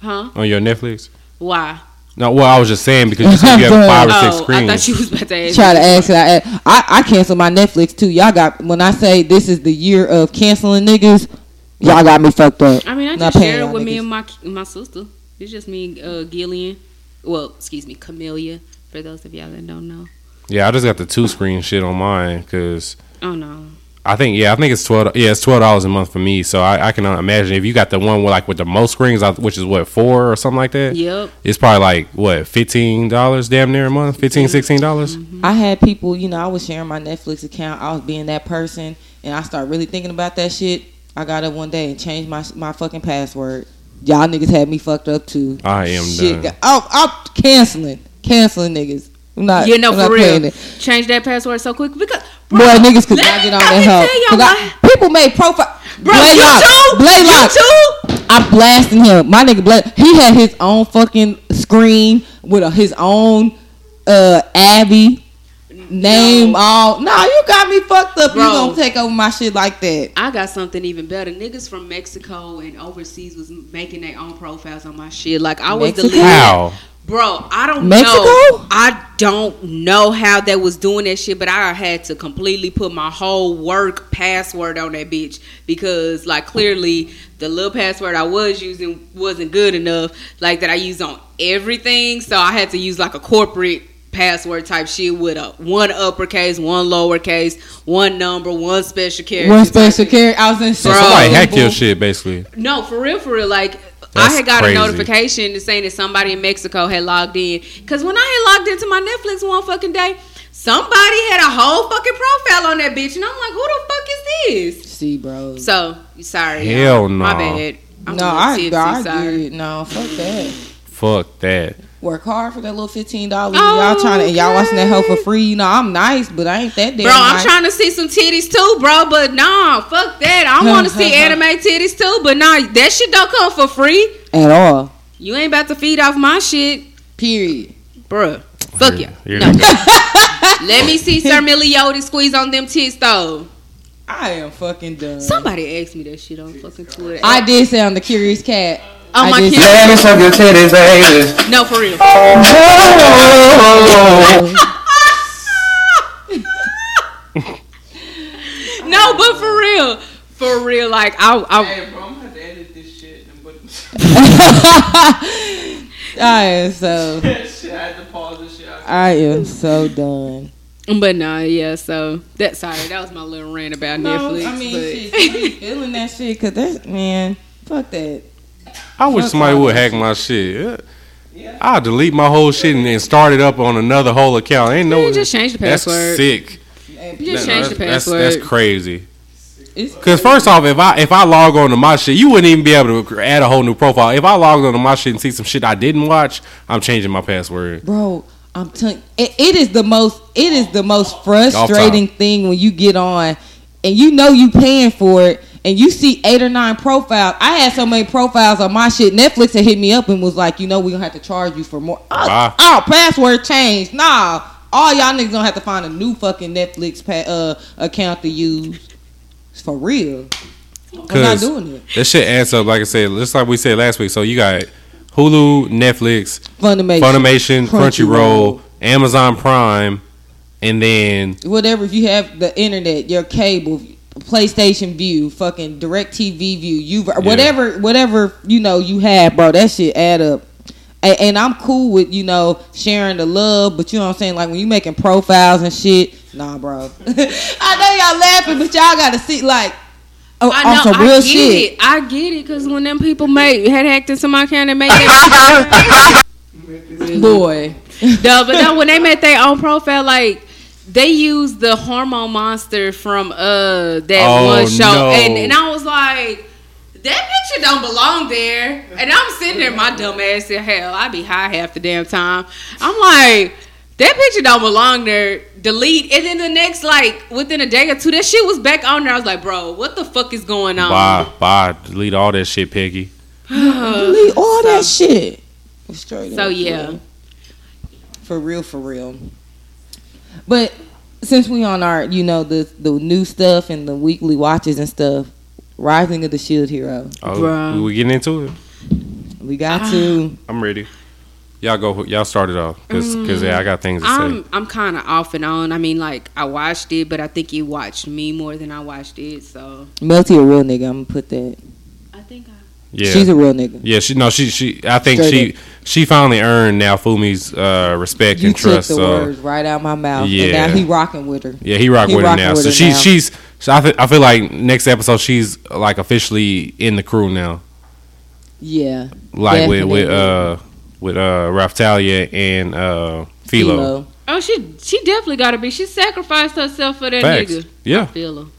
Huh? On your Netflix? Why? No, well, I was just saying because you said you have 5 or 6 screens. I thought you was about to ask. Try to ask that. I canceled my Netflix too. Y'all got, when I say this is the year of canceling niggas, y'all got me fucked up. I mean, I just shared it with me and my sister. It's just me, Gillian. Well, excuse me, Camellia. For those of y'all that don't know. Yeah, I just got the 2 screen shit on mine because. Oh no. I think it's $12. Yeah, it's $12 a month for me. So I can imagine if you got the one with the most screens, which is 4 or something like that. Yep. It's probably like $15 damn near a month, $16. Mm-hmm. I had people, I was sharing my Netflix account. I was being that person, and I started really thinking about that shit. I got up one day and changed my fucking password. Y'all niggas had me fucked up too. I am shit. Done. I'm canceling niggas. I'm not. You know, for real. Change that password so quick because. Bro, niggas could not get on that help. People made profile. Bro, you too? I'm blasting him. My nigga, he had his own fucking screen with his own Abby name. You got me fucked up. Bro, you gonna take over my shit like that. I got something even better. Niggas from Mexico and overseas was making their own profiles on my shit. Like, I was deleting. How? Bro, I don't know. I don't know how they was doing that shit, but I had to completely put my whole work password on that bitch because, like, clearly the little password I was using wasn't good enough, like, that I used on everything. So I had to use, like, a corporate password type shit with a 1 uppercase, 1 lowercase, 1 number, 1 special character. I was in so somebody hacked your shit, basically. No, for real. Like, that's I had got crazy. A notification saying that somebody in Mexico had logged in. Because when I had logged into my Netflix one fucking day, somebody had a whole fucking profile on that bitch. And I'm like, who the fuck is this? See, bro. So, sorry. Hell no. My bad. I did. No, fuck that. Fuck that. Work hard for that little $15. Y'all trying to, and y'all watching that hell for free. I'm nice, but I ain't that damn. Bro, I'm trying to see some titties too, bro. But nah, fuck that. I want to see anime titties too. But nah, that shit don't come for free at all. You ain't about to feed off my shit. Period, bro. Fuck you. No. Let me see Sir Milioti squeeze on them tits though. I am fucking done. Somebody asked me that shit on fucking Twitter. I did say on the Curious Cat. Oh my God! No, for real. No, but for real, like I. Hey, bro, I'm gonna have to edit this shit and put. I had to pause this shit. I am so done. But nah, yeah, so that was my little rant about Netflix. I mean, shit, I be feeling that shit because that's, man, fuck that. I wish somebody would hack my shit. Yeah. I'll delete my whole shit and then start it up on another whole account. Ain't no. You just change the password. That's sick. You just change the password. That's crazy. it's because first off, if I log on to my shit, you wouldn't even be able to add a whole new profile. If I log on to my shit and see some shit I didn't watch, I'm changing my password. Bro, I'm telling it is the most frustrating thing when you get on and you know you paying for it and you see 8 or 9 profiles. I had so many profiles on my shit. Netflix had hit me up and was like, you know, we're gonna have to charge you for more. Oh, password change. Nah. All y'all niggas gonna have to find a new fucking Netflix account to use. For real. I'm not doing it. That shit adds up, like I said, just like we said last week. So you got Hulu, Netflix, Funimation Crunchyroll, Amazon Prime, and then whatever, if you have the internet, your cable, PlayStation View, fucking DirecTV View, whatever you know you have, bro, that shit add up. And I'm cool with, you know, sharing the love, but you know what I'm saying? Like, when you making profiles and shit, nah, bro. I know y'all laughing, but y'all got to see, like, I get it, because when them people had hacked into my account and made that boy. No, but no, when they made their own profile, like, they used the hormone monster from that one show. No. And I was like, that picture don't belong there. And I'm sitting there, my dumb ass in hell. I be high half the damn time. I'm like, that picture don't belong there. Delete. And then the next, like, within a day or two, that shit was back on there. I was like, bro, what the fuck is going on? Bye. Delete all that shit, Peggy. Delete all that shit. Straight so, up. Yeah. For real. But since we on our, you know, the new stuff and the weekly watches and stuff, Rising of the Shield Hero. Oh, we getting into it. We got to. I'm ready. Y'all go. Y'all start it off because yeah, I got things to say. I'm kind of off and on. I mean, like, I watched it, but I think you watched me more than I watched it. So Melty a real nigga. I'm gonna put that. Yeah, she's a real nigga. Yeah, she. I think she finally earned now Fumi's respect and trust. You took the words right out of my mouth. Yeah, and now he rocking with her. Yeah, he rocking with her now. So she's. So I feel like next episode she's like officially in the crew now. Yeah, like definitely. with Raphtalia and Philo. Oh, she definitely gotta be. She sacrificed herself for that nigga. Yeah, Philo.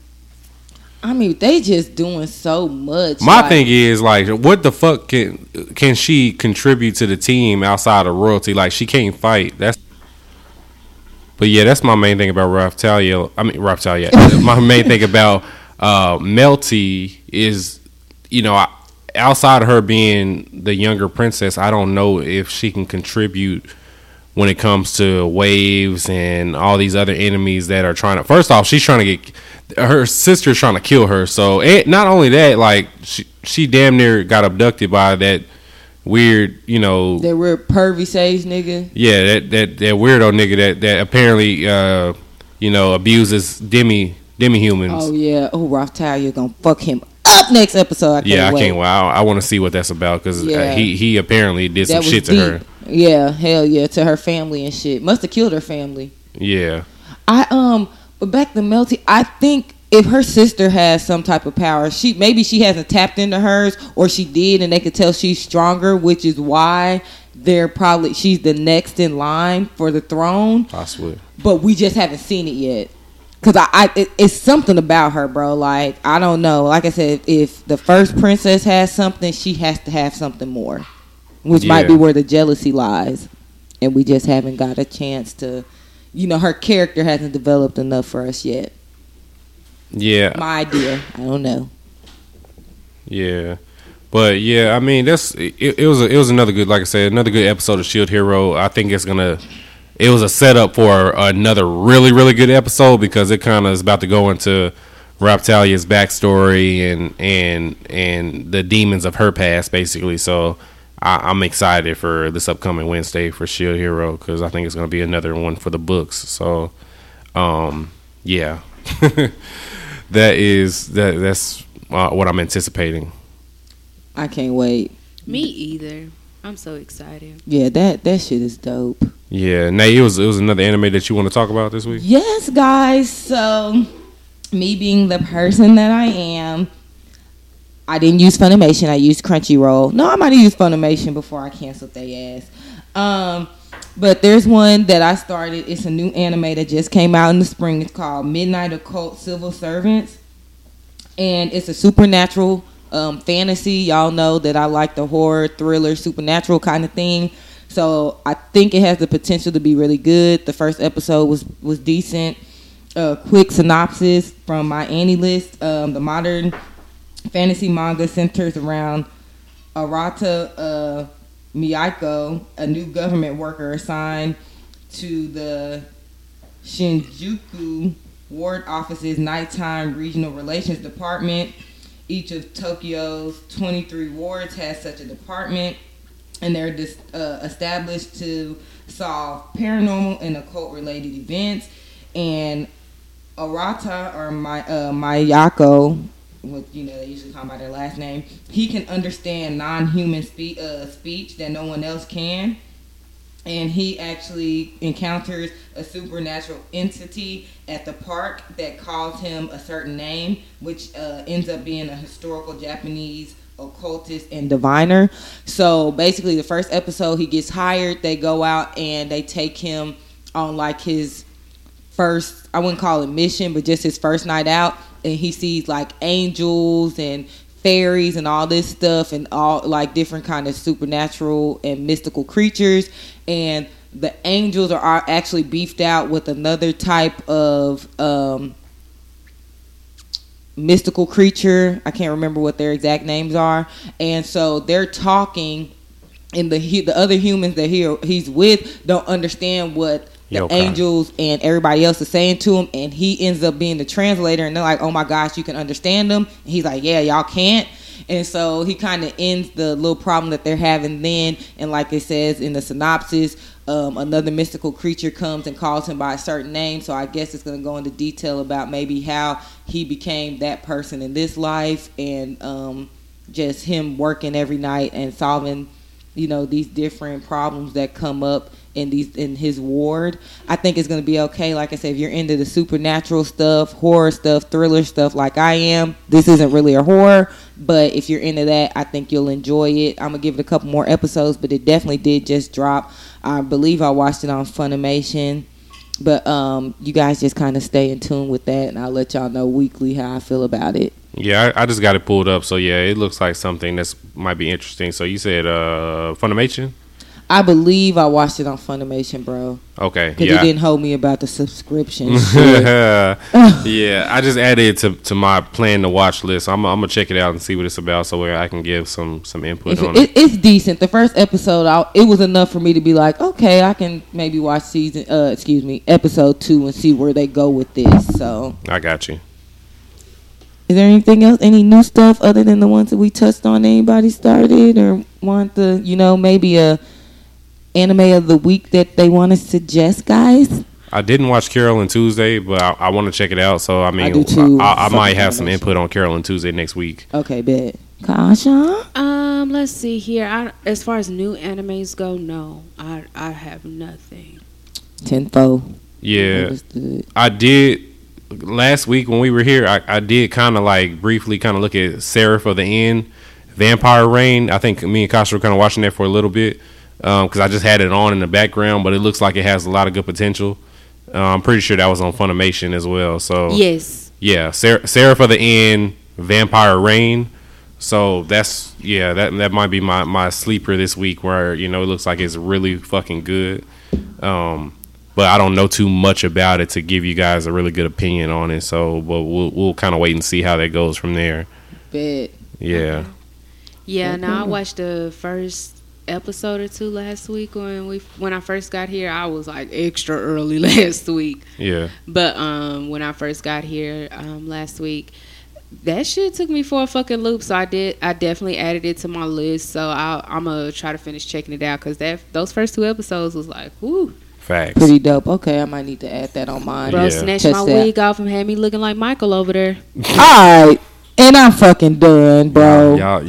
I mean, they just doing so much. My thing is, like, what the fuck can she contribute to the team outside of royalty? Like, she can't fight. But yeah, that's my main thing about Raphtalia. I mean, my main thing about Melty is, you know, outside of her being the younger princess, I don't know if she can contribute when it comes to waves and all these other enemies that are trying to. First off, she's trying to get her sister's trying to kill her. So not only that, like she damn near got abducted by that weird, you know, that weird pervy sage nigga. Yeah, that weirdo nigga that apparently you know, abuses demi humans. Oh yeah, Raphtalia gonna fuck him up next episode. I can't wait. I want to see what that's about because he apparently did some shit to her. Yeah, hell yeah, to her family and shit. Must have killed her family. Yeah. But back to Melty, I think if her sister has some type of power, maybe she hasn't tapped into hers, or she did and they could tell she's stronger, which is why she's the next in line for the throne. Possibly. But we just haven't seen it yet. Because it's something about her, bro. Like, I don't know. Like I said, if the first princess has something, she has to have something more. Which might be where the jealousy lies. And we just haven't got a chance to, you know, her character hasn't developed enough for us yet. Yeah. My idea. I don't know. Yeah. But, yeah, I mean, it was another good, like I said, another good episode of Shield Hero. I think it was a setup for another really, really good episode because it kind of is about to go into Raphtalia's backstory and the demons of her past, basically. So I'm excited for this upcoming Wednesday for Shield Hero because I think it's going to be another one for the books. So, yeah, that's what I'm anticipating. I can't wait. Me either. I'm so excited. Yeah, that shit is dope. Yeah, Nate, it was another anime that you want to talk about this week. Yes, guys. So, me being the person that I am, I didn't use Funimation. I used Crunchyroll. No, I might have used Funimation before I canceled their ass. But there's one that I started. It's a new anime that just came out in the spring. It's called Midnight Occult Civil Servants. and it's a supernatural fantasy. Y'all know that I like the horror, thriller, supernatural kind of thing. So I think it has the potential to be really good. The first episode was decent. Quick synopsis from my AniList. The modern fantasy manga centers around Arata Miyako, a new government worker assigned to the Shinjuku Ward Office's Nighttime Regional Relations Department. Each of Tokyo's 23 wards has such a department, and they're established to solve paranormal and occult-related events. And Arata, or Miyako, what they usually call by their last name, he can understand non-human speech that no one else can. And he actually encounters a supernatural entity at the park that calls him a certain name, which ends up being a historical Japanese occultist and diviner. So basically the first episode, he gets hired. They go out and they take him on like his first, I wouldn't call it mission, but just his first night out. And he sees like angels and fairies and all this stuff and all like different kind of supernatural and mystical creatures. And the angels are actually beefed out with another type of mystical creature. I can't remember what their exact names are. And so they're talking, and the other humans that he's with don't understand what the angels and everybody else is saying to him, and he ends up being the translator, and they're like, oh my gosh, you can understand them? And he's like, yeah, y'all can't. And so he kind of ends the little problem that they're having then, and like it says in the synopsis, another mystical creature comes and calls him by a certain name. So I guess it's going to go into detail about maybe how he became that person in this life, and just him working every night and solving these different problems that come up in his ward. I think it's going to be okay. Like I said, if you're into the supernatural stuff, horror stuff, thriller stuff like I am, this isn't really a horror, but if you're into that, I think you'll enjoy it. I'm going to give it a couple more episodes, but it definitely did just drop. I believe I watched it on Funimation, but you guys just kind of stay in tune with that, and I'll let y'all know weekly how I feel about it. Yeah, I just got it pulled up, so yeah, it looks like something that might be interesting. So you said Funimation? I believe I watched it on Funimation, bro. Okay. Because you didn't hold me about the subscription. Yeah, I just added it to my plan to watch list. I'm going to check it out and see what it's about so where I can give some input on it. It's decent. The first episode, it was enough for me to be like, okay, I can maybe watch episode 2 and see where they go with this. So I got you. Is there anything else, any new stuff other than the ones that we touched on? Anybody started or want to, maybe a anime of the week that they want to suggest, guys? I didn't watch Carole and Tuesday, but I want to check it out. So, I might have some input on Carole and Tuesday next week. Okay, bet. Kasha? Let's see here. As far as new animes go, no. I have nothing. Tenfold. Yeah. I did. Last week when we were here, I did kind of like briefly kind of look at Seraph of the End, Vampire Reign. I think me and Kasha were kind of watching that for a little bit. Because I just had it on in the background, but it looks like it has a lot of good potential. I'm pretty sure that was on Funimation as well. So yes, yeah, Seraph of the End, Vampire Reign. So that's that might be my sleeper this week. Where it looks like it's really fucking good, but I don't know too much about it to give you guys a really good opinion on it. So, but we'll kind of wait and see how that goes from there. Bet. Yeah. Yeah. Now I watched the first episode or two last week when I first got here. I was like extra early last week. Yeah. But when I first got here last week, that shit took me for a fucking loop. So I definitely added it to my list. So I'm gonna try to finish checking it out, because those first two episodes was like, whoo. Facts. Pretty dope. Okay, I might need to add that on mine. Bro, snatched my wig off and had me looking like Michael over there. All right. And I'm fucking done, bro. Y'all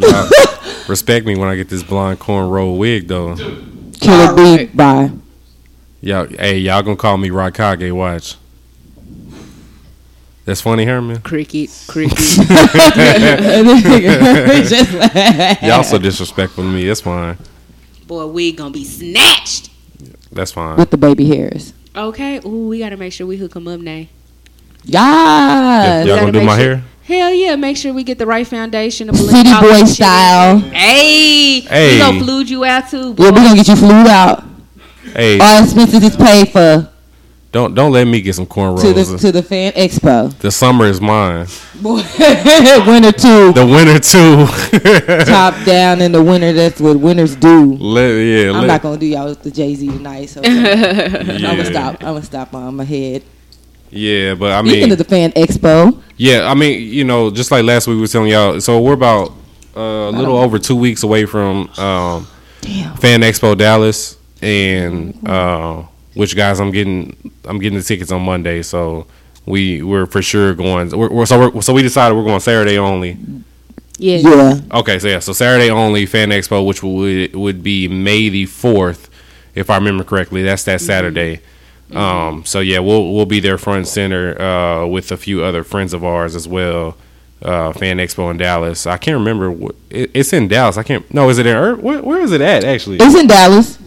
respect me when I get this blonde cornrow wig, though. Killer B, bye. Y'all gonna call me Raikage, watch. That's funny, Herman. Cricket. Y'all so disrespectful to me. That's fine. Boy, wig gonna be snatched. That's fine. With the baby hairs. Okay. Ooh, we gotta make sure we hook him up now. Yeah. Y'all gonna do my hair? Hell yeah, make sure we get the right foundation of City Boy style. Hey. We gonna flued you out too, boy. Yeah, we gonna get you flued out. Hey. All expenses is paid for. Don't let me get some cornrows. To the fan expo. The summer is mine. Boy. Winter too. The winter too. Top down in the winter. That's what winters do. I'm not gonna do y'all with the Jay-Z tonight. So yeah. I'm gonna stop on my head. Yeah, but I mean, speaking of the fan expo. Yeah, I mean, you know, just like last week we were telling y'all. So we're about a little over 2 weeks away from Fan Expo Dallas, and which guys I'm getting the tickets on Monday. So we're for sure going. So we decided we're going Saturday only. Yeah. Okay. So Saturday only Fan Expo, which would be May the 4th, if I remember correctly. That's that Saturday. Mm-hmm. So yeah, we'll be there front and center with a few other friends of ours as well. Fan Expo in Dallas. I can't remember what it's in Dallas. I can't. No, is it in? Where is it at? Actually, it's in Dallas.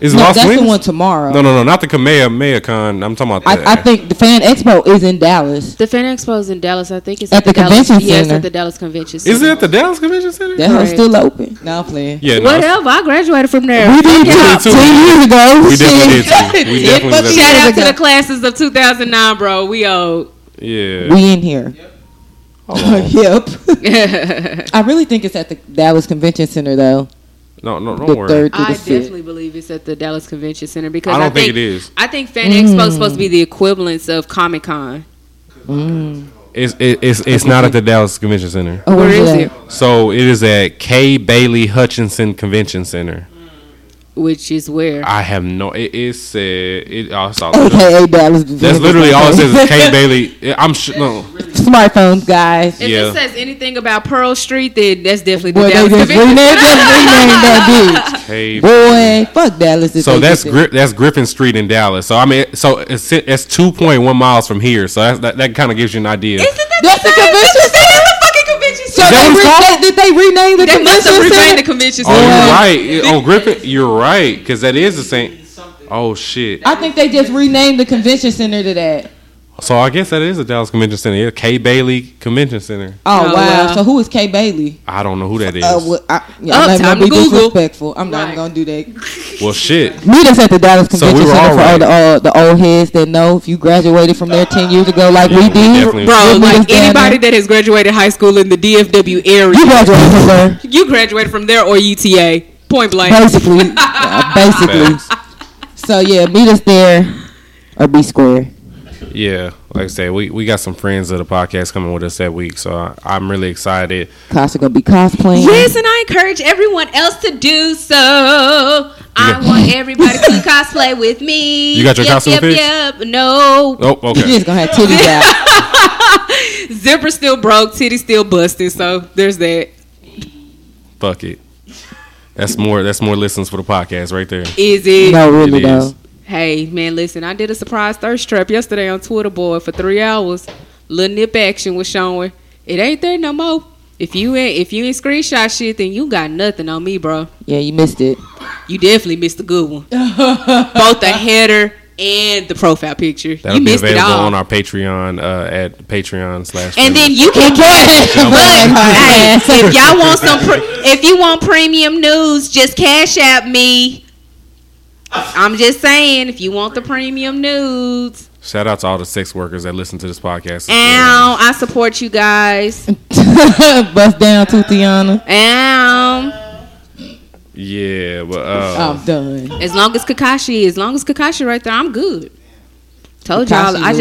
Is no, Las that's Vegas? The one tomorrow. No, not the KamehamehaCon. I'm talking about that. I think the Fan Expo is in Dallas. The Fan Expo is in Dallas. I think it's at the convention Dallas, center. Yes, at the Dallas Convention Center. Is it at the Dallas Convention Center? That one's still open. No, I'm playing. Yeah, whatever. I graduated from there. We did too. 2 years ago. We definitely did too. Shout out to the classes of 2009, bro. We old. Yeah. We in here. Yep. I really think it's at the Dallas Convention Center, though. No, don't worry. I definitely believe it's at the Dallas Convention Center because I think it is. I think Fan Expo is supposed to be the equivalent of Comic Con. It's not at the Dallas Convention Center. Oh, where is it? So it is at K. Bailey Hutchinson Convention Center, which is where I have no. AKA Dallas. That's literally all it says is K. Bailey. I'm sure. No. Smartphones, guys. If it says anything about Pearl Street, then that's definitely the Dallas Convention. That bitch. Boy, fuck Dallas. So that's Griffin Street in Dallas. So I mean, it's 2.1 miles from here. So that kind of gives you an idea. Isn't that the convention center? So did they rename the convention center? They must have renamed the convention center. Right. On Griffin, you're right, because that is the same. Oh, shit. I think they just renamed the convention center to that. So I guess that is the Dallas Convention Center. It's K. Bailey Convention Center. Oh, wow. So who is K. Bailey? I don't know who that is. I'm not going to be disrespectful. I'm not going to do that. Well, shit. Meet us at the Dallas Convention Center for all the old heads that know. If you graduated from there 10 years ago like we did. Bro, like anybody that has graduated high school in the DFW area. You graduated from there. You graduated from there or UTA. Point blank. Basically. So, yeah, meet us there or be square. Yeah, like I said, we got some friends of the podcast coming with us that week, so I'm really excited. Kasha gonna be cosplaying. Yes, and I encourage everyone else to do so. I want everybody to cosplay with me. You got your costume fixed? Yep. No. Oh, okay. You just gonna have titties out. Zipper still broke, titty still busted, so there's that. Fuck it. That's more listens for the podcast right there. Is it? No, really though. Hey, man, listen, I did a surprise thirst trap yesterday on Twitter, boy, for 3 hours. Little nip action was showing. It ain't there no more. If you ain't screenshot shit, then you got nothing on me, bro. Yeah, you missed it. You definitely missed a good one. Both the header and the profile picture. That'll you be missed available it all. On our Patreon at Patreon.com/. And then you can cash. But hey, if y'all want some, if you want premium news, just cash at me. I'm just saying, if you want the premium nudes. Shout out to all the sex workers that listen to this podcast. Ow, I support you guys. Bust down to Tiana. Ow. Yeah, but I'm done. As long as Kakashi right there, I'm good. Told Kakashi, y'all, I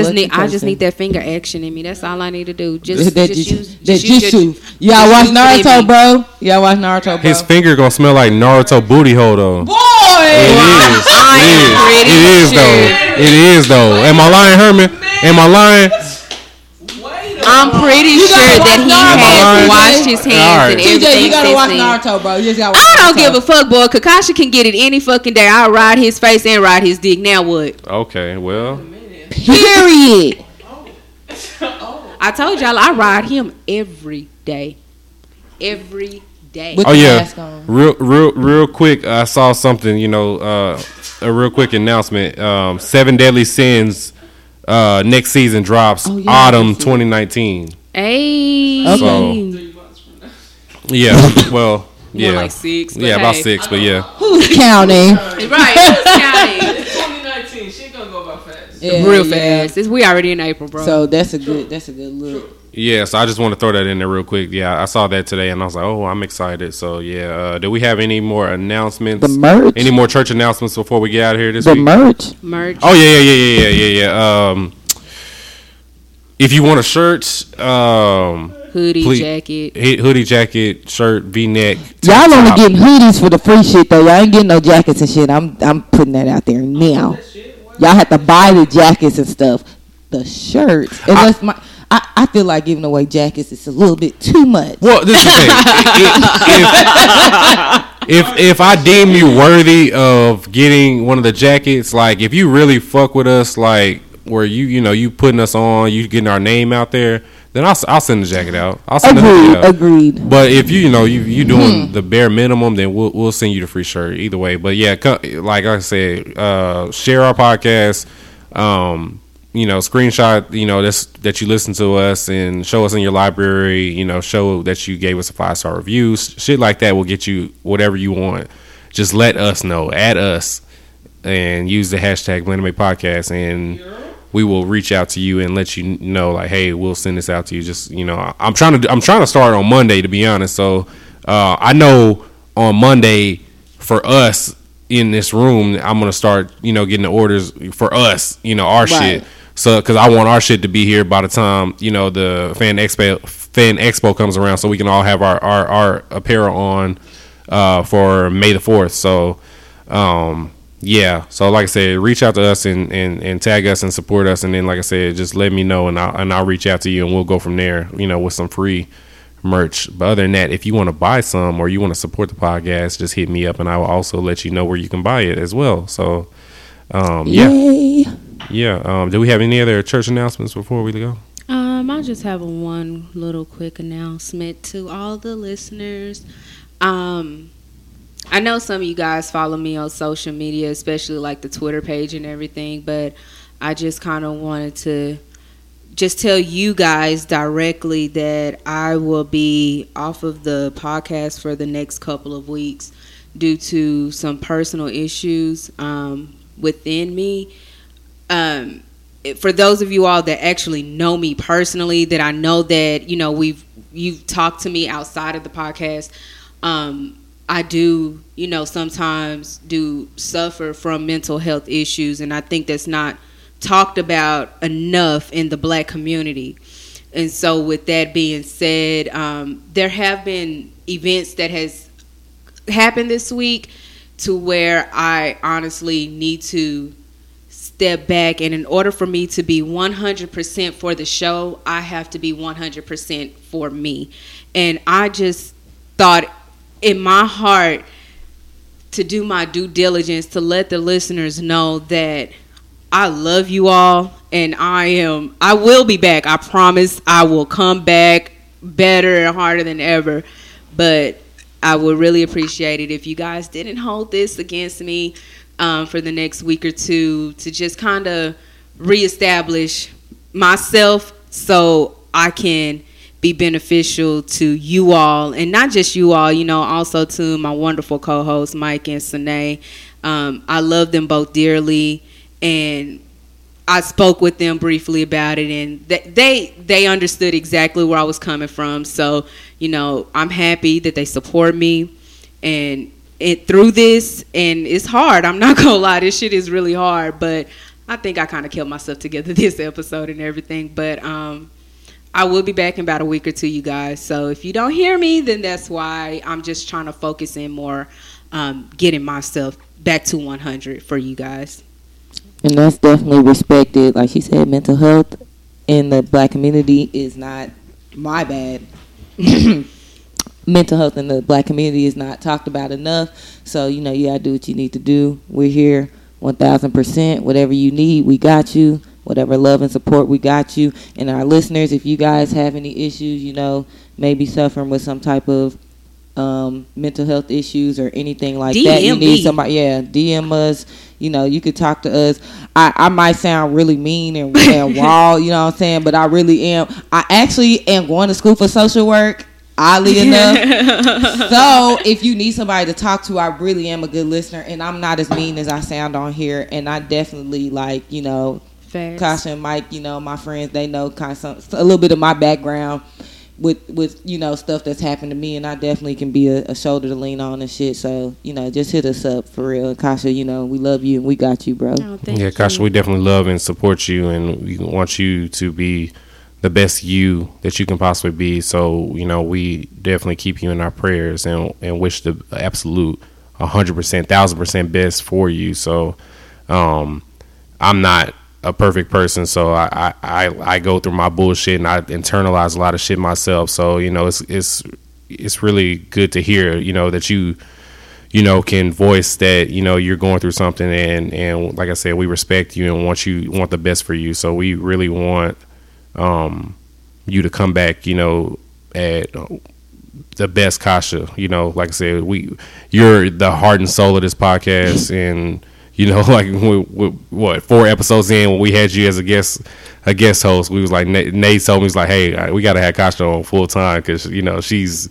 just need that finger action in me. That's all I need to do. Just use y'all watch Naruto, bro. His finger gonna smell like Naruto booty hole though. Boy. It is though. Am I lying, Herman? Am I lying? I'm pretty sure that he has washed his hands and everything. TJ, you gotta watch Naruto, bro. I don't give a fuck, boy. Kakashi can get it any fucking day. I'll ride his face and ride his dick. Now what? Okay, well. Period. I told y'all I ride him every day. With real quick, I saw something, a real quick announcement. Seven Deadly Sins next season drops autumn 2019. Hey. Okay. So, yeah. Well. Yeah. More like six. Yeah, hey, about six. But yeah. Who's counting? Right. Who's counting? 2019. Shit gonna go about fast. Yeah, real fast. Yeah. We already in April, bro. So that's a good. That's a good look. True. Yeah, so I just want to throw that in there real quick. Yeah, I saw that today, and I was like, oh, I'm excited. So, yeah, do we have any more announcements? The merch? Any more church announcements before we get out of here this week? The merch? Merch. Oh, yeah. If you want a shirt, hoodie, jacket, shirt, V-neck. Y'all only getting hoodies for the free shit, though. Y'all ain't getting no jackets and shit. I'm putting that out there now. Y'all have to buy the jackets and stuff. The shirts. Unless I feel like giving away jackets is a little bit too much. Well, this is the thing. If I deem you worthy of getting one of the jackets, like if you really fuck with us, like where you putting us on, you getting our name out there, then I'll send the jacket out. I'll send Agreed. But if you doing the bare minimum, then we'll send you the free shirt either way. But yeah, like I said, share our podcast. Screenshot, that you listen to us and show us in your library, show that you gave us a 5-star review. Shit like that will get you whatever you want. Just let us know. Add us and use the hashtag #BlenderMakePodcast, and we will reach out to you and let you know, like, hey, we'll send this out to you. Just, I'm trying to start on Monday, to be honest. So I know on Monday for us in this room, I'm going to start, getting the orders for us, our right. Shit. So, because I want our shit to be here by the time the fan expo comes around, so we can all have our apparel on for May the 4th. So, yeah. So, like I said, reach out to us and tag us and support us, and then, like I said, just let me know, and I'll reach out to you, and we'll go from there. With some free merch. But other than that, if you want to buy some or you want to support the podcast, just hit me up, and I will also let you know where you can buy it as well. So, yeah. Yay. Yeah. Do we have any other church announcements before we go? I just have one little quick announcement to all the listeners. I know some of you guys follow me on social media, especially like the Twitter page and everything, but I just kind of wanted to just tell you guys directly that I will be off of the podcast for the next couple of weeks due to some personal issues within me. For those of you all that actually know me personally, that I know that you've talked to me outside of the podcast, I do sometimes do suffer from mental health issues, and I think that's not talked about enough in the Black community. And so with that being said, there have been events that has happened this week to where I honestly need to step back, and in order for me to be 100% for the show, I have to be 100% for me. And I just thought in my heart to do my due diligence to let the listeners know that I love you all, and I will be back. I promise I will come back better and harder than ever, but I would really appreciate it if you guys didn't hold this against me for the next week or two, to just kind of reestablish myself so I can be beneficial to you all, and not just you all, also to my wonderful co-hosts Mike and Sinead. I love them both dearly, and I spoke with them briefly about it, and they understood exactly where I was coming from. So, I'm happy that they support me and it through this, and it's hard. I'm not gonna lie, this shit is really hard, but I think I kind of kept myself together this episode and everything. But I will be back in about a week or two, you guys. So if you don't hear me, then that's why. I'm just trying to focus in more, getting myself back to 100 for you guys. And that's definitely respected. Like she said, mental health in the Black community is not my bad. Mental health in the Black community is not talked about enough. So, you gotta do what you need to do. We're here 1000%. Whatever you need, we got you. Whatever love and support, we got you. And our listeners, if you guys have any issues, maybe suffering with some type of mental health issues or anything like that, you need somebody, DM us. You know, you could talk to us. I might sound really mean and raw, you know what I'm saying? But I really am. I actually am going to school for social work, oddly enough. So if you need somebody to talk to, I really am a good listener. And I'm not as mean as I sound on here. And I definitely, like, you know, Kasha and Mike, you know, my friends, they know kind of a little bit of my background with you know, stuff that's happened to me, and I definitely can be a shoulder to lean on and shit. So, you know, just hit us up for real. Kasha, you know, we love you and we got you, bro. Oh, thank you. Kasha, we definitely love and support you, and we want you to be the best you that you can possibly be. So, you know, we definitely keep you in our prayers and wish the absolute 100%, 1000% best for you. So, I'm not a perfect person, so I go through my bullshit and I internalize a lot of shit myself. So, you know, it's really good to hear, you know, that you know, can voice that, you know, you're going through something, and like I said, we respect you and want the best for you. So we really want you to come back, you know, at the best Kasha. You know, like I said, you're the heart and soul of this podcast, and you know, like, what, 4 episodes in, when we had you as a guest host, we was like, Nate told me, he's like, hey, we got to have Kasha on full time because, you know, she's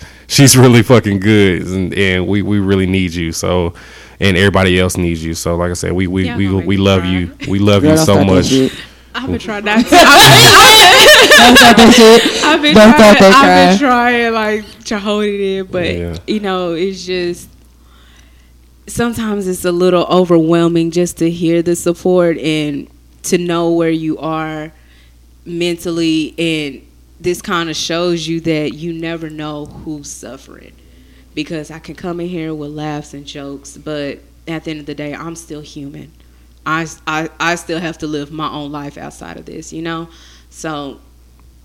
really fucking good, and we really need you. So, and everybody else needs you. So, like I said, we love you. We love you so much. I've been trying not to. I've been trying, like, to hold it in, but, you know, it's just... sometimes it's a little overwhelming just to hear the support and to know where you are mentally, and this kind of shows you that you never know who's suffering, because I can come in here with laughs and jokes, but at the end of the day, I'm still human. I still have to live my own life outside of this, you know? So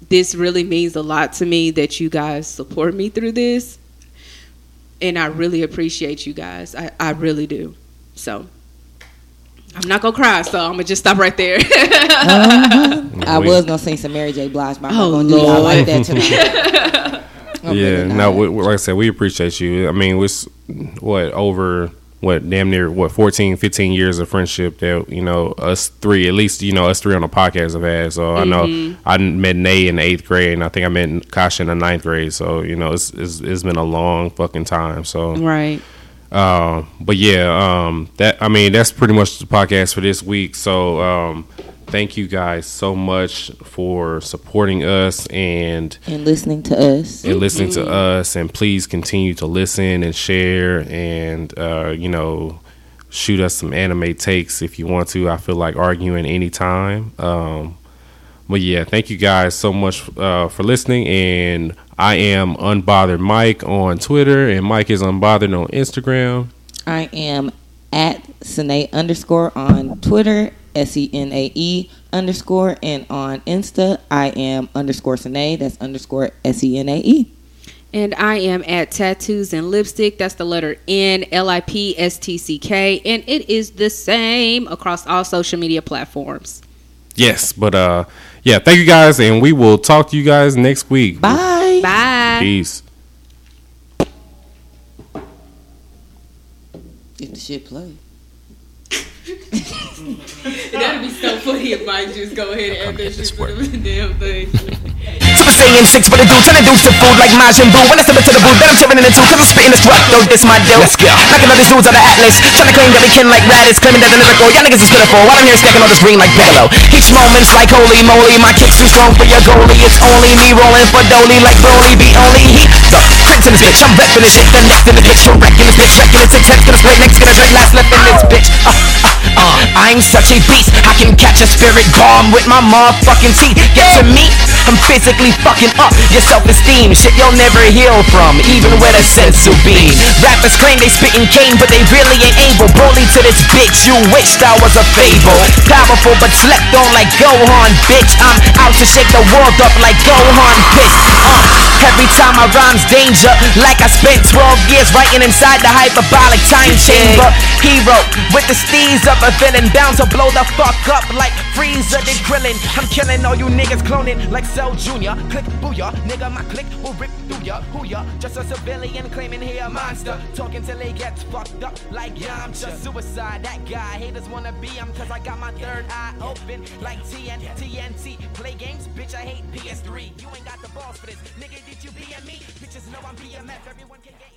this really means a lot to me that you guys support me through this. And I really appreciate you guys. I really do. So I'm not going to cry, so I'm going to just stop right there. I was going to sing some Mary J. Blige, but I'm not going to do it. I like that tonight. Like I said, we appreciate you. I mean, it's damn near 14, 15 years of friendship that, you know, us three, at least, you know, us three on the podcast have had. So I know I met Nate in the 8th grade, and I think I met Kasha in the 9th grade. So, you know, it's been a long fucking time. So right. But yeah, that's pretty much the podcast for this week. So thank you guys so much for supporting us and listening to us. And listening to us. And please continue to listen and share, and, you know, shoot us some anime takes if you want to. I feel like arguing anytime. But yeah, thank you guys so much for listening. And I am Unbothered Mike on Twitter, and Mike is Unbothered on Instagram. I am at Sinead_ on Twitter. SENAE_ and on Insta I am _Sinead, that's _SENAE. And I am at Tattoos and Lipstick, that's the letter N LIPSTCK, and it is the same across all social media platforms. Yes, but yeah, thank you guys, and we will talk to you guys next week. Bye. Peace. Get the shit played. That'd be so funny if I just go ahead and add that shit to the damn thing. Super Saiyan 6, what it do? Tryna do some food like Majin Buu. When I step into the booth, then I'm tearing in the two, cause I'm spitting the struck, though this my deal. Let's go. Knocking all these dudes out of Atlas, tryna claim that we kin like Rabbit, claiming that the lyrical. Y'all niggas is pitiful. While I'm here stacking all this green like Bigelow. Each moment's like holy moly, my kicks too strong for your goalie. It's only me rolling for Dolly like Broly, be only heat up. Crits in this bitch, I'm repping this shit. The next in this bitch, you're wrecking this bitch, wrecking this six-hex, gonna split next, gonna drink last left in this bitch. I'm such a beast, I can catch a spirit bomb with my motherfucking teeth. Get to me, I'm physically fucking up your self-esteem. Shit you'll never heal from, even with a sensu beam. Rappers claim they spittin' game, but they really ain't able. Bully to this bitch, you wished I was a fable. Powerful but slept on like Gohan, bitch. I'm out to shake the world up like Gohan, bitch. Every time I rhyme's danger, up like I spent 12 years writing inside the hyperbolic time chamber. Hero with the steez of a villain, bound to blow the fuck up like Freezer did grilling. I'm killing all you niggas cloning like Cell Jr. Click booyah, nigga, my click will rip through ya. Who ya? Just a civilian claiming he a monster, talking till he gets fucked up like Yamcha. Suicide, that guy, haters wanna be him, cause I got my third eye open like TNT. Play games, bitch, I hate PS3. You ain't got the balls for this, nigga, did you BM me? Bitches know I'm BMF, everyone can get